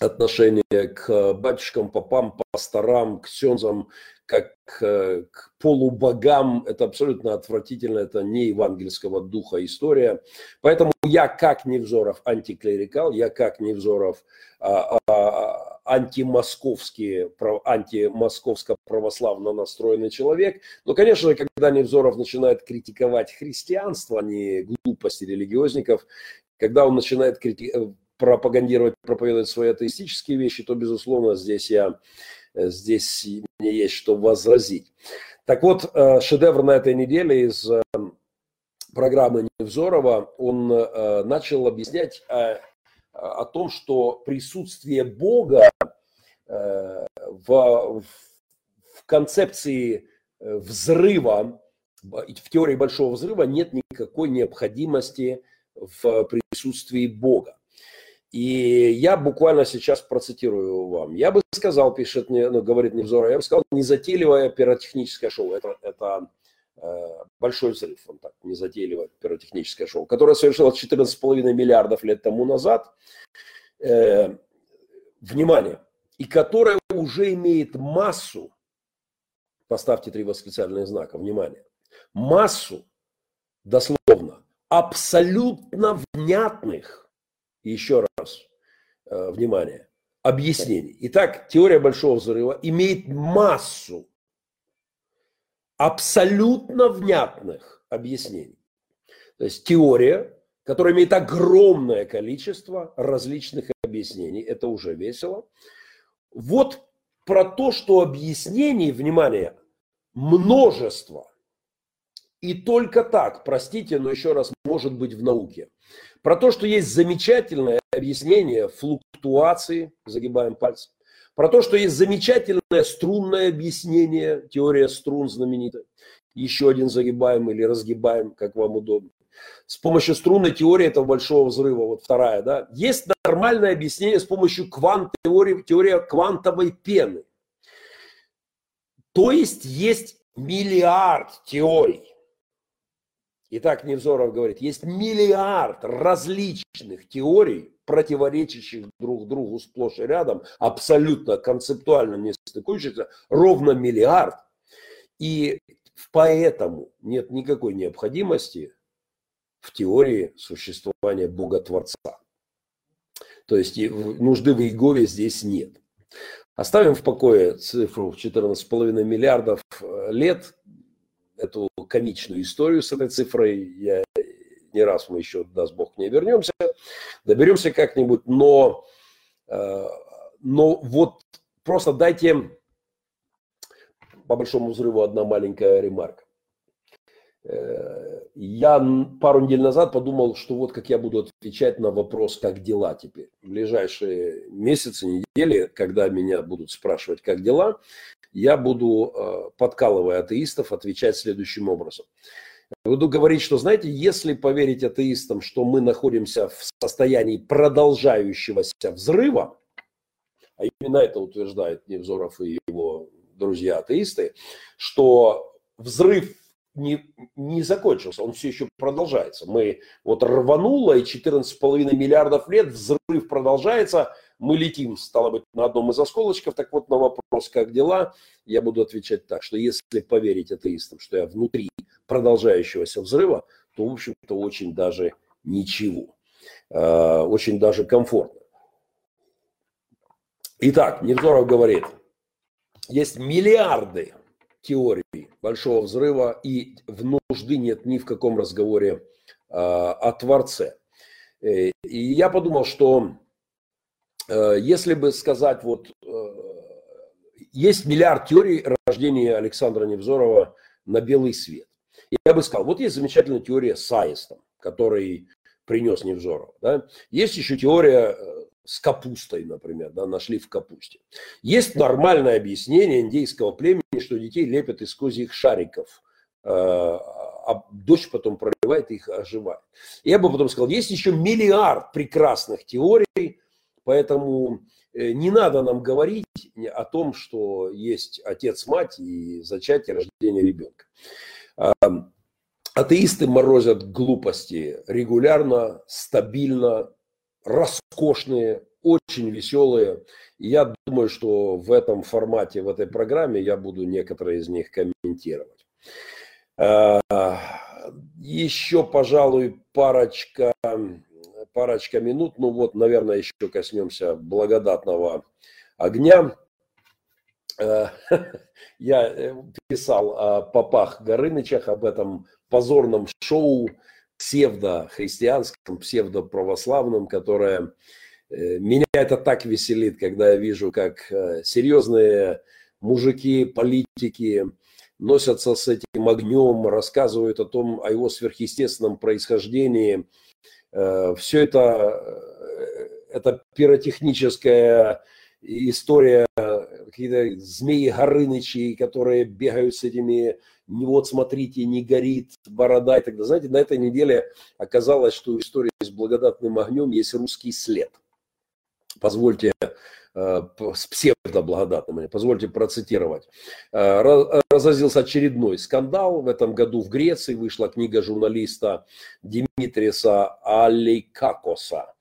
отношение к батюшкам, попам, пасторам, ксензам, как к полубогам. Это абсолютно отвратительно, это не евангельского духа история. Поэтому я, как Невзоров, антиклерикал, я, как Невзоров, антимосковско-православно настроенный человек. Но, конечно же, когда Невзоров начинает критиковать христианство, а не глупости религиозников, когда он начинает пропагандировать, проповедовать свои атеистические вещи, то, безусловно, здесь мне есть что возразить. Так вот, шедевр на этой неделе из программы Невзорова, он начал объяснять о том, что присутствие Бога в концепции взрыва, в теории большого взрыва нет никакой необходимости в присутствии Бога. И я буквально сейчас процитирую вам. Я бы сказал, пишет, говорит Невзоров, я бы сказал, незатейливое пиротехническое шоу. Это большой взрыв, он так, незатейливое пиротехническое шоу, которое совершилось 14,5 миллиардов лет тому назад. Внимание! И которое уже имеет массу, поставьте 3 восклицательных знака, внимание, массу, дословно, абсолютно внятных, еще раз, внимание, объяснений. Итак, теория большого взрыва имеет массу абсолютно внятных объяснений. То есть теория, которая имеет огромное количество различных объяснений. Это уже весело. Вот про то, что объяснений, внимание, множество. И только так, простите, но еще раз, может быть в науке. Про то, что есть замечательное объяснение флуктуации, загибаем пальцы. Про то, что есть замечательное струнное объяснение, теория струн знаменитая. Еще один загибаем или разгибаем, как вам удобно. С помощью струнной теории этого большого взрыва, вот вторая, да. Есть нормальное объяснение с помощью квант-теории, теория квантовой пены. То есть, есть миллиард теорий. Итак, Невзоров говорит, есть миллиард различных теорий, противоречащих друг другу сплошь и рядом, абсолютно концептуально не стыкующихся, ровно миллиард. И поэтому нет никакой необходимости в теории существования Бога-творца. То есть нужды в Иегове здесь нет. Оставим в покое цифру в 14,5 миллиардов лет, эту комичную историю с этой цифрой, не раз мы еще, даст Бог, не вернемся, доберемся как-нибудь, но вот просто дайте по большому взрыву одна маленькая ремарка. Я пару недель назад подумал, что вот как я буду отвечать на вопрос «как дела теперь?». В ближайшие месяцы, недели, когда меня будут спрашивать «как дела?», я буду, подкалывая атеистов, отвечать следующим образом. Буду говорить, что, знаете, если поверить атеистам, что мы находимся в состоянии продолжающегося взрыва, а именно это утверждает Невзоров и его друзья-атеисты, что взрыв не закончился, он все еще продолжается. Мы вот рвануло, и 14,5 миллиардов лет взрыв продолжается, мы летим, стало быть, на одном из осколочков. Так вот, на вопрос «как дела?» я буду отвечать так, что если поверить атеистам, что я внутри продолжающегося взрыва, то, в общем-то, очень даже ничего. очень даже комфортно. Итак, Невзоров говорит, есть миллиарды теорий большого взрыва, и в нужды нет ни в каком разговоре о Творце. И я подумал, что если бы сказать, вот есть миллиард теорий рождения Александра Невзорова на белый свет. Я бы сказал, вот есть замечательная теория с аистом, который принес Невзоров. Да? Есть еще теория с капустой, например, да, нашли в капусте. Есть нормальное объяснение индейского племени, что детей лепят из козьих шариков, а дождь потом проливает и их оживает. Я бы потом сказал, есть еще миллиард прекрасных теорий, поэтому не надо нам говорить о том, что есть отец-мать и зачатие, рождение ребенка. Атеисты морозят глупости регулярно, стабильно, роскошные, очень веселые. Я думаю, что в этом формате, в этой программе я буду некоторые из них комментировать. Еще, пожалуй, парочка минут. Ну вот, наверное, еще коснемся благодатного огня. Я писал о попах Горынычах, об этом позорном шоу псевдохристианском, псевдоправославном, которое меня это так веселит, когда я вижу, как серьезные мужики, политики носятся с этим огнем, рассказывают о том, о его сверхъестественном происхождении. Все это пиротехническая история, какие-то змеи-горынычи, которые бегают с этими, не вот смотрите, не горит борода и так далее. Знаете, на этой неделе оказалось, что в истории с благодатным огнем есть русский след. Позвольте, с псевдоблагодатным, позвольте процитировать. Разразился очередной скандал. В этом году в Греции вышла книга журналиста Димитриса Аликакоса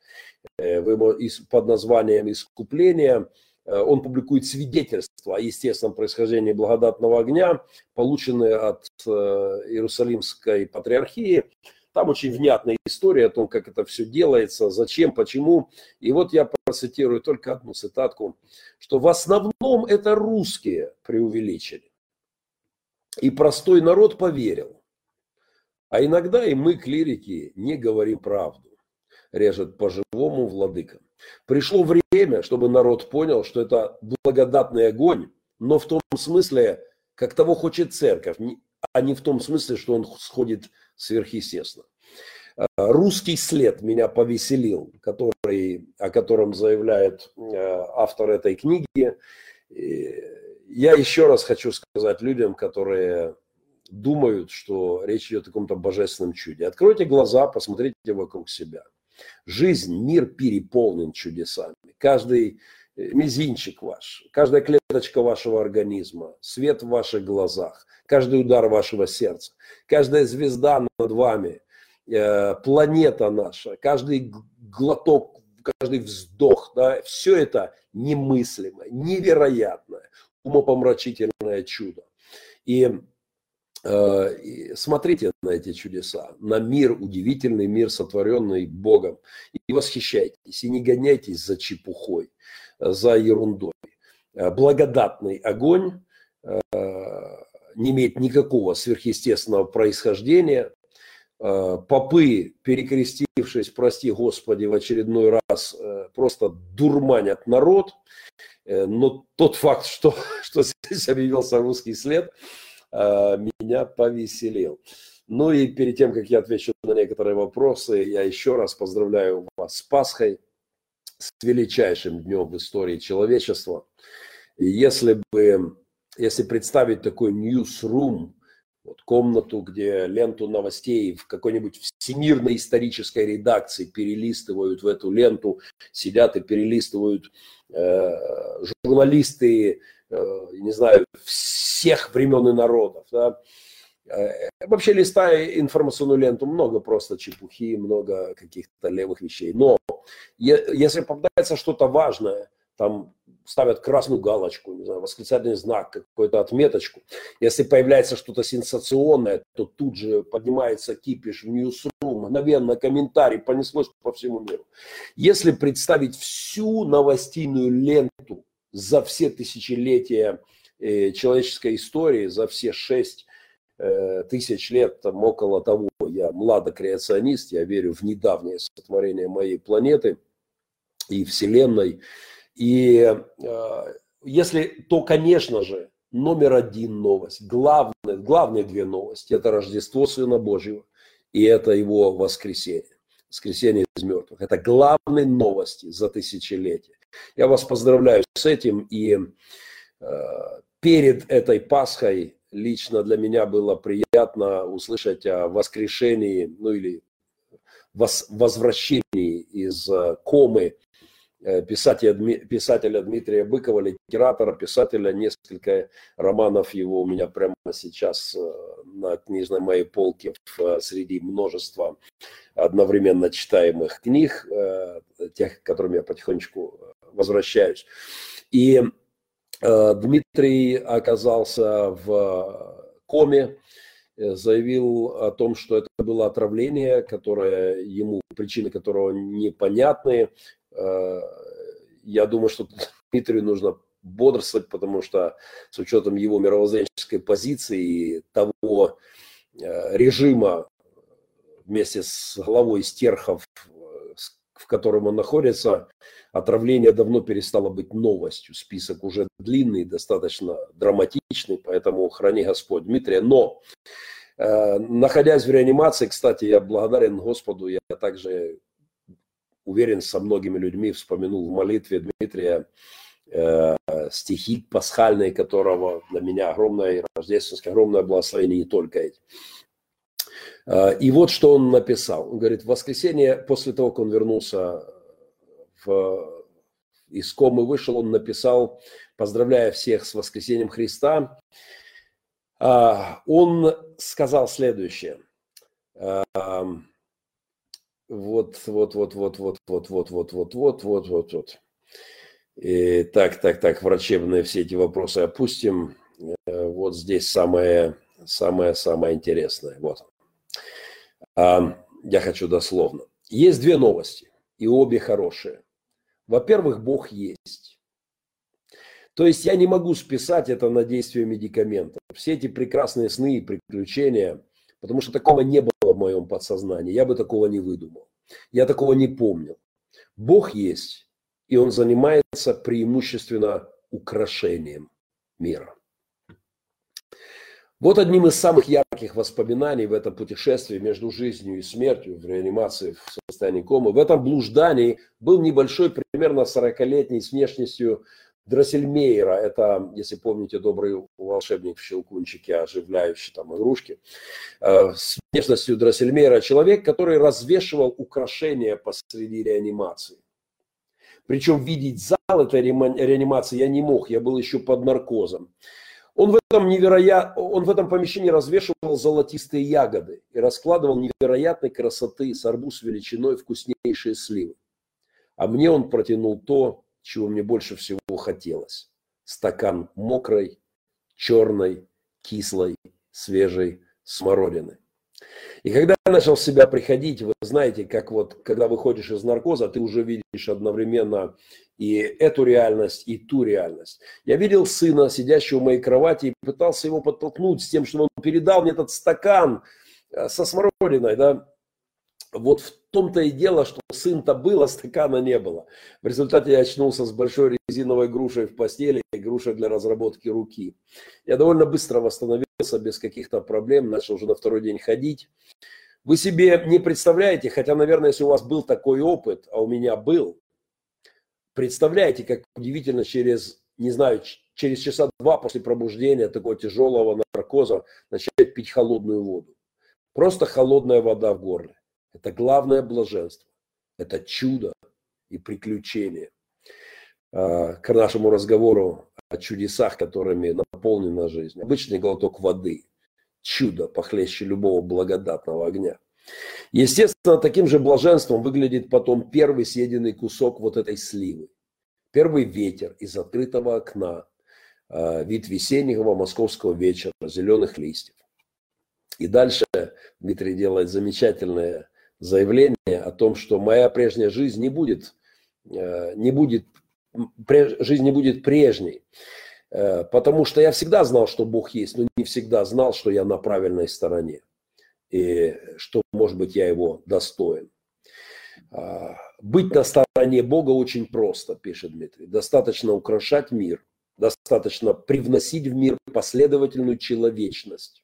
под названием «Искупление». Он публикует свидетельства о естественном происхождении благодатного огня, полученные от Иерусалимской патриархии. Там очень внятная история о том, как это все делается, зачем, почему. И вот я процитирую только одну цитатку, что в основном это русские преувеличили. И простой народ поверил. А иногда и мы, клирики, не говорим правду. Режет по-живому владыка. Пришло время, чтобы народ понял, что это благодатный огонь, но в том смысле, как того хочет церковь, а не в том смысле, что он сходит сверхъестественно. Русский след меня повеселил, о котором заявляет автор этой книги. Я еще раз хочу сказать людям, которые думают, что речь идет о каком-то божественном чуде. Откройте глаза, посмотрите вокруг себя. Жизнь, мир переполнен чудесами. Каждый мизинчик ваш, каждая клеточка вашего организма, свет в ваших глазах, каждый удар вашего сердца, каждая звезда над вами, планета наша, каждый глоток, каждый вздох, да, все это немыслимо, невероятное, умопомрачительное чудо. И смотрите на эти чудеса, на мир, удивительный мир, сотворенный Богом, и восхищайтесь, и не гоняйтесь за чепухой, за ерундой. Благодатный огонь не имеет никакого сверхъестественного происхождения. Попы, перекрестившись, прости Господи, в очередной раз просто дурманят народ, но тот факт, что здесь объявился русский след, меня повеселил. Ну и перед тем, как я отвечу на некоторые вопросы, я еще раз поздравляю вас с Пасхой, с величайшим днем в истории человечества. И если представить такой ньюсрум, вот комнату, где ленту новостей в какой-нибудь всемирной исторической редакции перелистывают в эту ленту, сидят и перелистывают журналисты, не знаю, всех времен и народов. Да? Вообще, листая информационную ленту, много просто чепухи, много каких-то левых вещей. Но если попадается что-то важное, там ставят красную галочку, не знаю, восклицательный знак, какую-то отметочку. Если появляется что-то сенсационное, то тут же поднимается кипиш в Newsroom, мгновенно комментарий понеслось по всему миру. Если представить всю новостную ленту за все тысячелетия человеческой истории, за все 6 тысяч лет, там около того, я младокреационист, я верю в недавнее сотворение моей планеты и Вселенной. И если, то, конечно же, номер один новость, главные две новости, это Рождество Сына Божьего и это Его воскресение, воскресение из мертвых. Это главные новости за тысячелетия. Я вас поздравляю с этим, и перед этой Пасхой лично для меня было приятно услышать о воскрешении, ну или возвращении из комы писателя Дмитрия Быкова, литератора, писателя. Несколько романов его у меня прямо сейчас на книжной моей полке среди множества одновременно читаемых книг, тех, к которым я потихонечку возвращаюсь. И Дмитрий оказался в коме, заявил о том, что это было отравление, которое ему, причины которого непонятны. Я думаю, что Дмитрию нужно бодрствовать, потому что с учетом его мировоззренческой позиции и того режима вместе с главой стерхов, в котором он находится, отравление давно перестало быть новостью. Список уже длинный, достаточно драматичный, поэтому храни Господь Дмитрия. Но, находясь в реанимации, кстати, я благодарен Господу, я также уверен, со многими людьми вспомянул в молитве Дмитрия стихи пасхальные, которого для меня огромное, рождественское, огромное благословение, не только эти. И вот что он написал. Он говорит, в воскресенье, после того, как он вернулся из комы, вышел, он написал, поздравляя всех с воскресением Христа. Он сказал следующее. Так, врачебные все эти вопросы опустим. Вот здесь самое интересное. Вот. Я хочу дословно. Есть две новости, и обе хорошие. Во-первых, Бог есть. То есть я не могу списать это на действие медикаментов. Все эти прекрасные сны и приключения, потому что такого не было в моем подсознании. Я бы такого не выдумал. Я такого не помнил. Бог есть, и Он занимается преимущественно украшением мира. Вот одним из самых ярких воспоминаний в этом путешествии между жизнью и смертью, в реанимации, в состоянии комы, в этом блуждании был небольшой, примерно 40-летний, с внешностью Дроссельмейера. Это, если помните, добрый волшебник в Щелкунчике, оживляющий там игрушки. С внешностью Дроссельмейера человек, который развешивал украшения посреди реанимации. Причем видеть зал этой реанимации я не мог, я был еще под наркозом. Он в этом помещении развешивал золотистые ягоды и раскладывал невероятной красоты с арбуз величиной вкуснейшие сливы. А мне он протянул то, чего мне больше всего хотелось. Стакан мокрой, черной, кислой, свежей смородины. И когда я начал в себя приходить, вы знаете, как вот, когда выходишь из наркоза, ты уже видишь одновременно и эту реальность, и ту реальность. Я видел сына, сидящего в моей кровати, и пытался его подтолкнуть с тем, чтобы он передал мне этот стакан со смородиной, да. Вот в том-то и дело, что сын-то был, а стакана не было. В результате я очнулся с большой резиновой грушей в постели, грушей для разработки руки. Я довольно быстро восстановился, без каких-то проблем, начал уже на второй день ходить. Вы себе не представляете, хотя, наверное, если у вас был такой опыт, а у меня был, представляете, как удивительно через, не знаю, через часа два после пробуждения такого тяжелого наркоза начать пить холодную воду. Просто холодная вода в горле. Это главное блаженство, это чудо и приключение. К нашему разговору о чудесах, которыми наполнена жизнь. Обычный глоток воды, чудо похлеще любого благодатного огня. Естественно, таким же блаженством выглядит потом первый съеденный кусок вот этой сливы. Первый ветер из открытого окна, вид весеннего московского вечера, зеленых листьев. И дальше Дмитрий делает замечательное заявление о том, что моя прежняя жизнь не будет прежней, потому что я всегда знал, что Бог есть, но не всегда знал, что я на правильной стороне и что, может быть, я его достоин. Быть на стороне Бога очень просто, пишет Дмитрий. Достаточно украшать мир, достаточно привносить в мир последовательную человечность,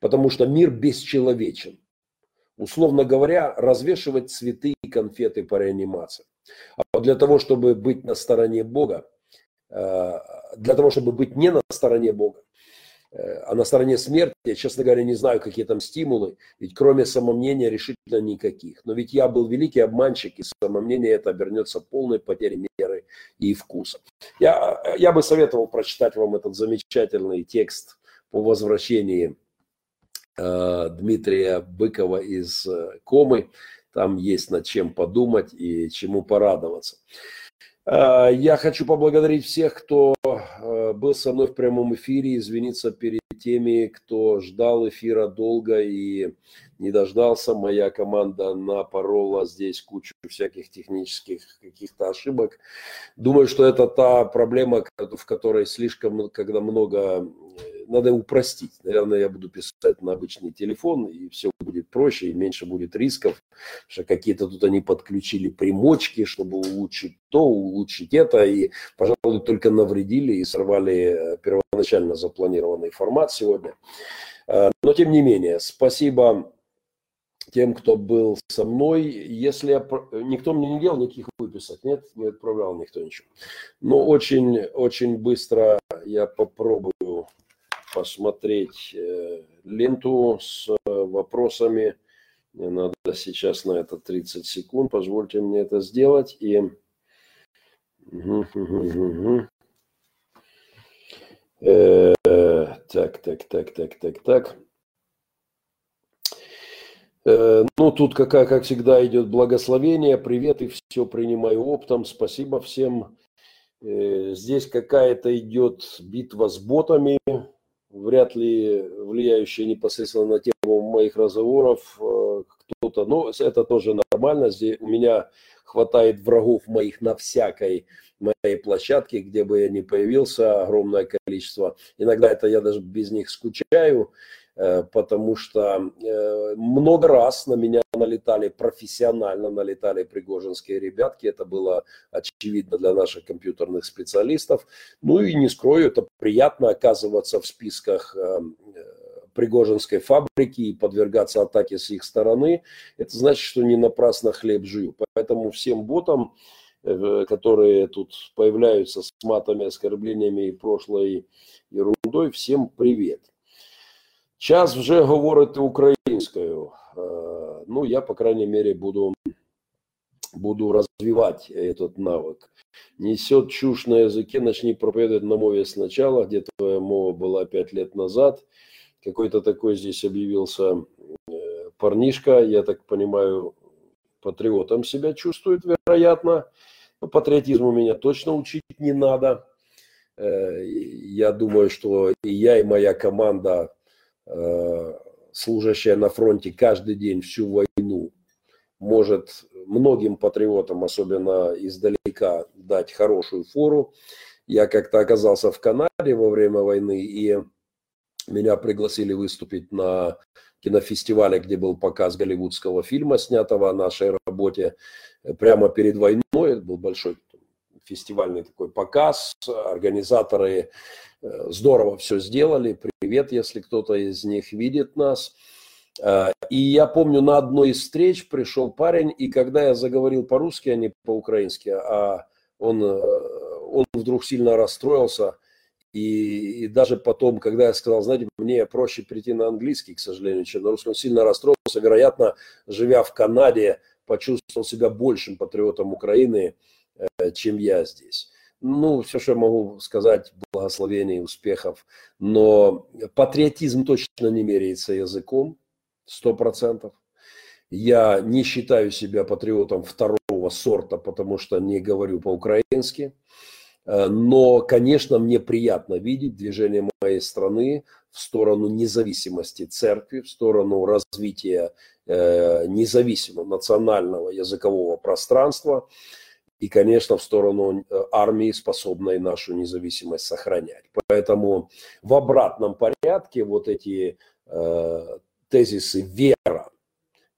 потому что мир бесчеловечен. Условно говоря, развешивать цветы и конфеты по реанимации. А для того, чтобы быть на стороне Бога, для того, чтобы быть не на стороне Бога, а на стороне смерти, я, честно говоря, не знаю, какие там стимулы, ведь кроме самомнения решительно никаких. Но ведь я был великий обманщик, и самомнение это обернется полной потерей меры и вкуса. Я бы советовал прочитать вам этот замечательный текст по возвращении Дмитрия Быкова из комы. Там есть над чем подумать и чему порадоваться. Я хочу поблагодарить всех, кто был со мной в прямом эфире, извиниться перед теми, кто ждал эфира долго и не дождался. Моя команда напорола здесь кучу всяких технических каких-то ошибок. Думаю, что это та проблема, в которой слишком, когда много... Надо упростить. Наверное, я буду писать на обычный телефон, и все будет проще, и меньше будет рисков, что какие-то тут они подключили примочки, чтобы улучшить то, улучшить это, и, пожалуй, только навредили и сорвали первоначально запланированный формат сегодня. Но, тем не менее, спасибо тем, кто был со мной. Если я... Никто мне не делал никаких выписок, нет, не отправлял никто ничего. Но очень-очень быстро я попробую посмотреть ленту с вопросами. Мне надо сейчас на это 30 секунд. Позвольте мне это сделать. И... Так. Ну, тут, как всегда, идет благословение. Привет и все принимаю оптом. Спасибо всем. Здесь какая-то идет битва с ботами, вряд ли влияющие непосредственно на тему моих разговоров кто-то, но это тоже нормально. Здесь у меня хватает врагов моих на всякой моей площадке, где бы я ни появился, огромное количество. Иногда это я даже без них скучаю, потому что много раз на меня налетали, профессионально налетали пригожинские ребятки. Это было очевидно для наших компьютерных специалистов. Ну и не скрою, это приятно оказываться в списках пригожинской фабрики и подвергаться атаке с их стороны. Это значит, что не напрасно хлеб жую. Поэтому всем ботам, которые тут появляются с матами, оскорблениями и прошлой ерундой, всем привет. Час вже говорити українською. Ну, я, по крайней мере, буду развивать этот навык. Несет чушь на языке, начни проповедовать на мове сначала, где твоя мова была 5 лет назад. Какой-то такой здесь объявился парнишка, я так понимаю, патриотом себя чувствует, вероятно. Но патриотизм у меня точно учить не надо. Я думаю, что и я, и моя команда, служащая на фронте каждый день всю войну, может многим патриотам, особенно издалека, дать хорошую фору. Я как-то оказался в Канаде во время войны, и меня пригласили выступить на кинофестивале, где был показ голливудского фильма, снятого о нашей работе прямо перед войной. Это был большой фестивальный такой показ. Организаторы здорово все сделали. Привет, если кто-то из них видит нас. И я помню, на одной из встреч пришел парень, и когда я заговорил по-русски, а не по-украински, а он вдруг сильно расстроился. И даже потом, когда я сказал, знаете, мне проще перейти на английский, к сожалению, чем на русский, он сильно расстроился. Вероятно, живя в Канаде, почувствовал себя большим патриотом Украины, чем я здесь. Ну, все, что я могу сказать, благословений, успехов. Но патриотизм точно не меряется языком, 100%. Я не считаю себя патриотом второго сорта, потому что не говорю по-украински. Но, конечно, мне приятно видеть движение моей страны в сторону независимости церкви, в сторону развития независимого национального языкового пространства и, конечно, в сторону армии, способной нашу независимость сохранять. Поэтому в обратном порядке вот эти тезисы «вера»,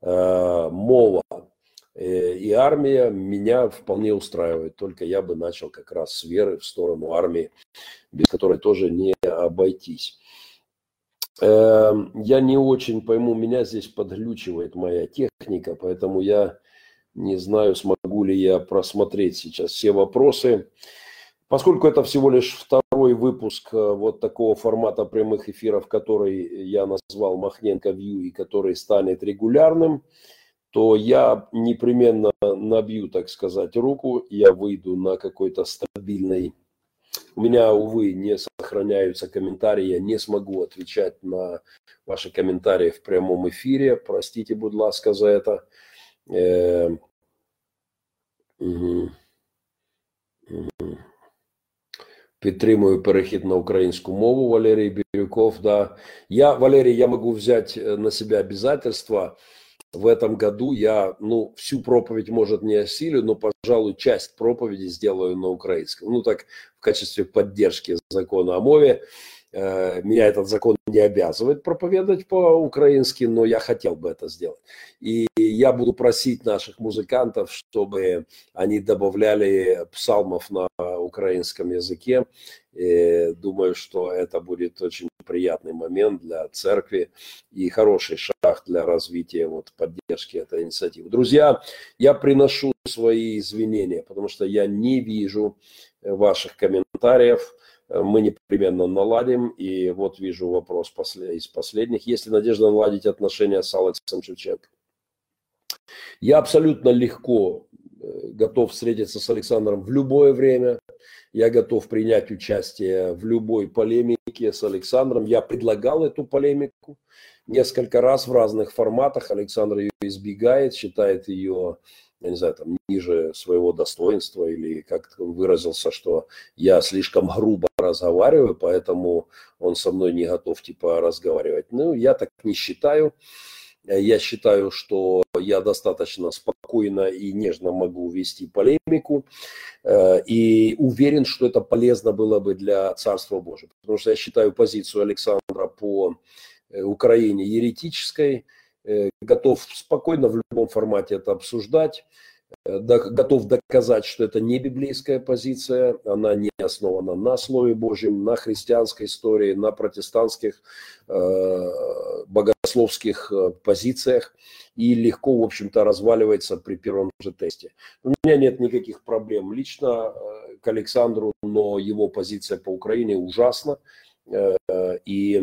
«мова» и армия меня вполне устраивает, только я бы начал как раз с веры в сторону армии, без которой тоже не обойтись. Я не очень пойму, меня здесь подглючивает моя техника, поэтому я не знаю, смогу ли я просмотреть сейчас все вопросы. Поскольку это всего лишь второй выпуск вот такого формата прямых эфиров, который я назвал «Мохненко Вью» и который станет регулярным, то я непременно набью, так сказать, руку, я выйду на какой-то стабильный... У меня, увы, не сохраняются комментарии, я не смогу отвечать на ваши комментарии в прямом эфире, простите, будь ласка, за это. Підтримую перехід на українську мову, Валерий Бирюков, да. Валерий, я могу взять на себя обязательства. В этом году я, всю проповедь, может, не осилю, но, пожалуй, часть проповеди сделаю на украинском. Так, в качестве поддержки закона о мове. Меня этот закон не обязывает проповедовать по-украински, но я хотел бы это сделать. И я буду просить наших музыкантов, чтобы они добавляли псалмов на украинском языке. И думаю, что это будет очень приятный момент для церкви и хороший шаг для развития поддержки этой инициативы. Друзья, я приношу свои извинения, потому что я не вижу ваших комментариев. Мы непременно наладим, и вот вижу вопрос из последних. Есть ли надежда наладить отношения с Алексом Шевченко? Я абсолютно легко готов встретиться с Александром в любое время. Я готов принять участие в любой полемике с Александром. Я предлагал эту полемику несколько раз в разных форматах. Александр ее избегает, считает ее... я не знаю, там, ниже своего достоинства, или как он выразился, что я слишком грубо разговариваю, поэтому он со мной не готов, типа, разговаривать. Я так не считаю. Я считаю, что я достаточно спокойно и нежно могу вести полемику, и уверен, что это полезно было бы для Царства Божьего. Потому что я считаю позицию Александра по Украине еретической, готов спокойно в любом формате это обсуждать, готов доказать, что это не библейская позиция, она не основана на Слове Божьем, на христианской истории, на протестантских богословских позициях и легко, в общем-то, разваливается при первом же тесте. У меня нет никаких проблем лично к Александру, но его позиция по Украине ужасна, и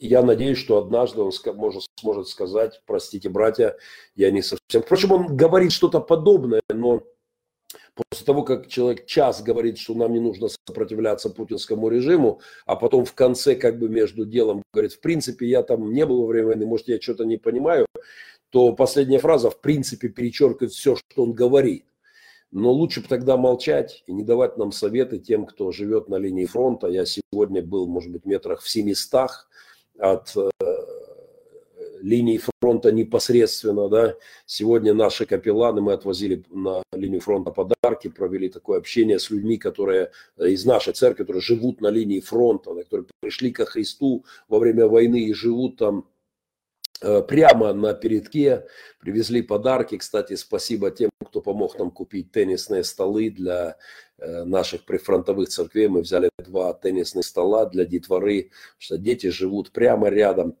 я надеюсь, что однажды он сможет сказать: простите, братья, я не совсем... Впрочем, он говорит что-то подобное, но после того, как человек час говорит, что нам не нужно сопротивляться путинскому режиму, а потом в конце как бы между делом говорит: в принципе, я там не был во время войны, может, я что-то не понимаю, то последняя фраза, в принципе, перечеркивает все, что он говорит. Но лучше бы тогда молчать и не давать нам советы тем, кто живет на линии фронта. Я сегодня был, может быть, метрах в 700 от линии фронта непосредственно, да. Сегодня наши капелланы, мы отвозили на линию фронта подарки, провели такое общение с людьми, которые из нашей церкви, которые живут на линии фронта, которые пришли ко Христу во время войны и живут там прямо на передке, привезли подарки. Кстати, спасибо тем, кто помог нам купить теннисные столы для наших прифронтовых церквей. Мы взяли 2 теннисных стола для детворы, потому что дети живут прямо рядом,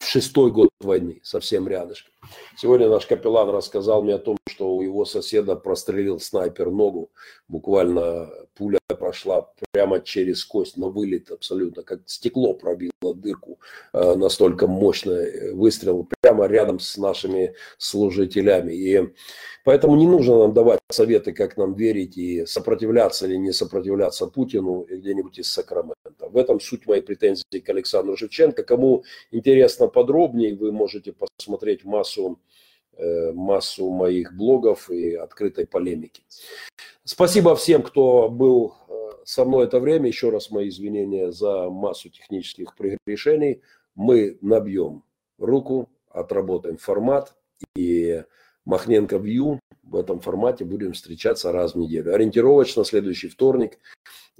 в 6-й год войны, совсем рядышком. Сегодня наш капеллан рассказал мне о том, что у его соседа прострелил снайпер ногу, буквально пуля прошла прямо через кость, на вылет абсолютно, как стекло пробило дырку, настолько мощный выстрел прямо рядом с нашими служителями. И поэтому не нужно нам давать советы, как нам верить и сопротивляться или не сопротивляться Путину где-нибудь из Сакрамента. В этом суть моей претензии к Александру Шевченко. Кому интересно подробнее, вы можете посмотреть массу массу моих блогов и открытой полемики. Спасибо всем, кто был со мной это время. Еще раз мои извинения за массу технических прегрешений. Мы набьем руку, отработаем формат, и Махненко Вью в этом формате будем встречаться раз в неделю. Ориентировочно следующий вторник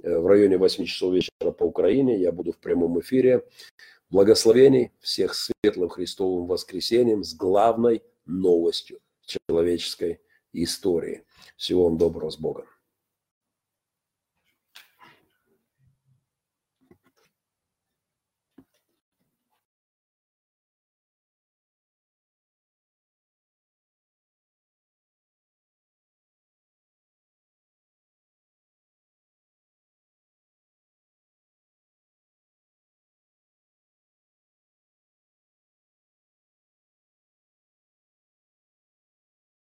в районе 8 часов вечера по Украине я буду в прямом эфире. Благословений, всех светлым Христовым воскресением с главной новостью человеческой истории. Всего вам доброго, с Богом.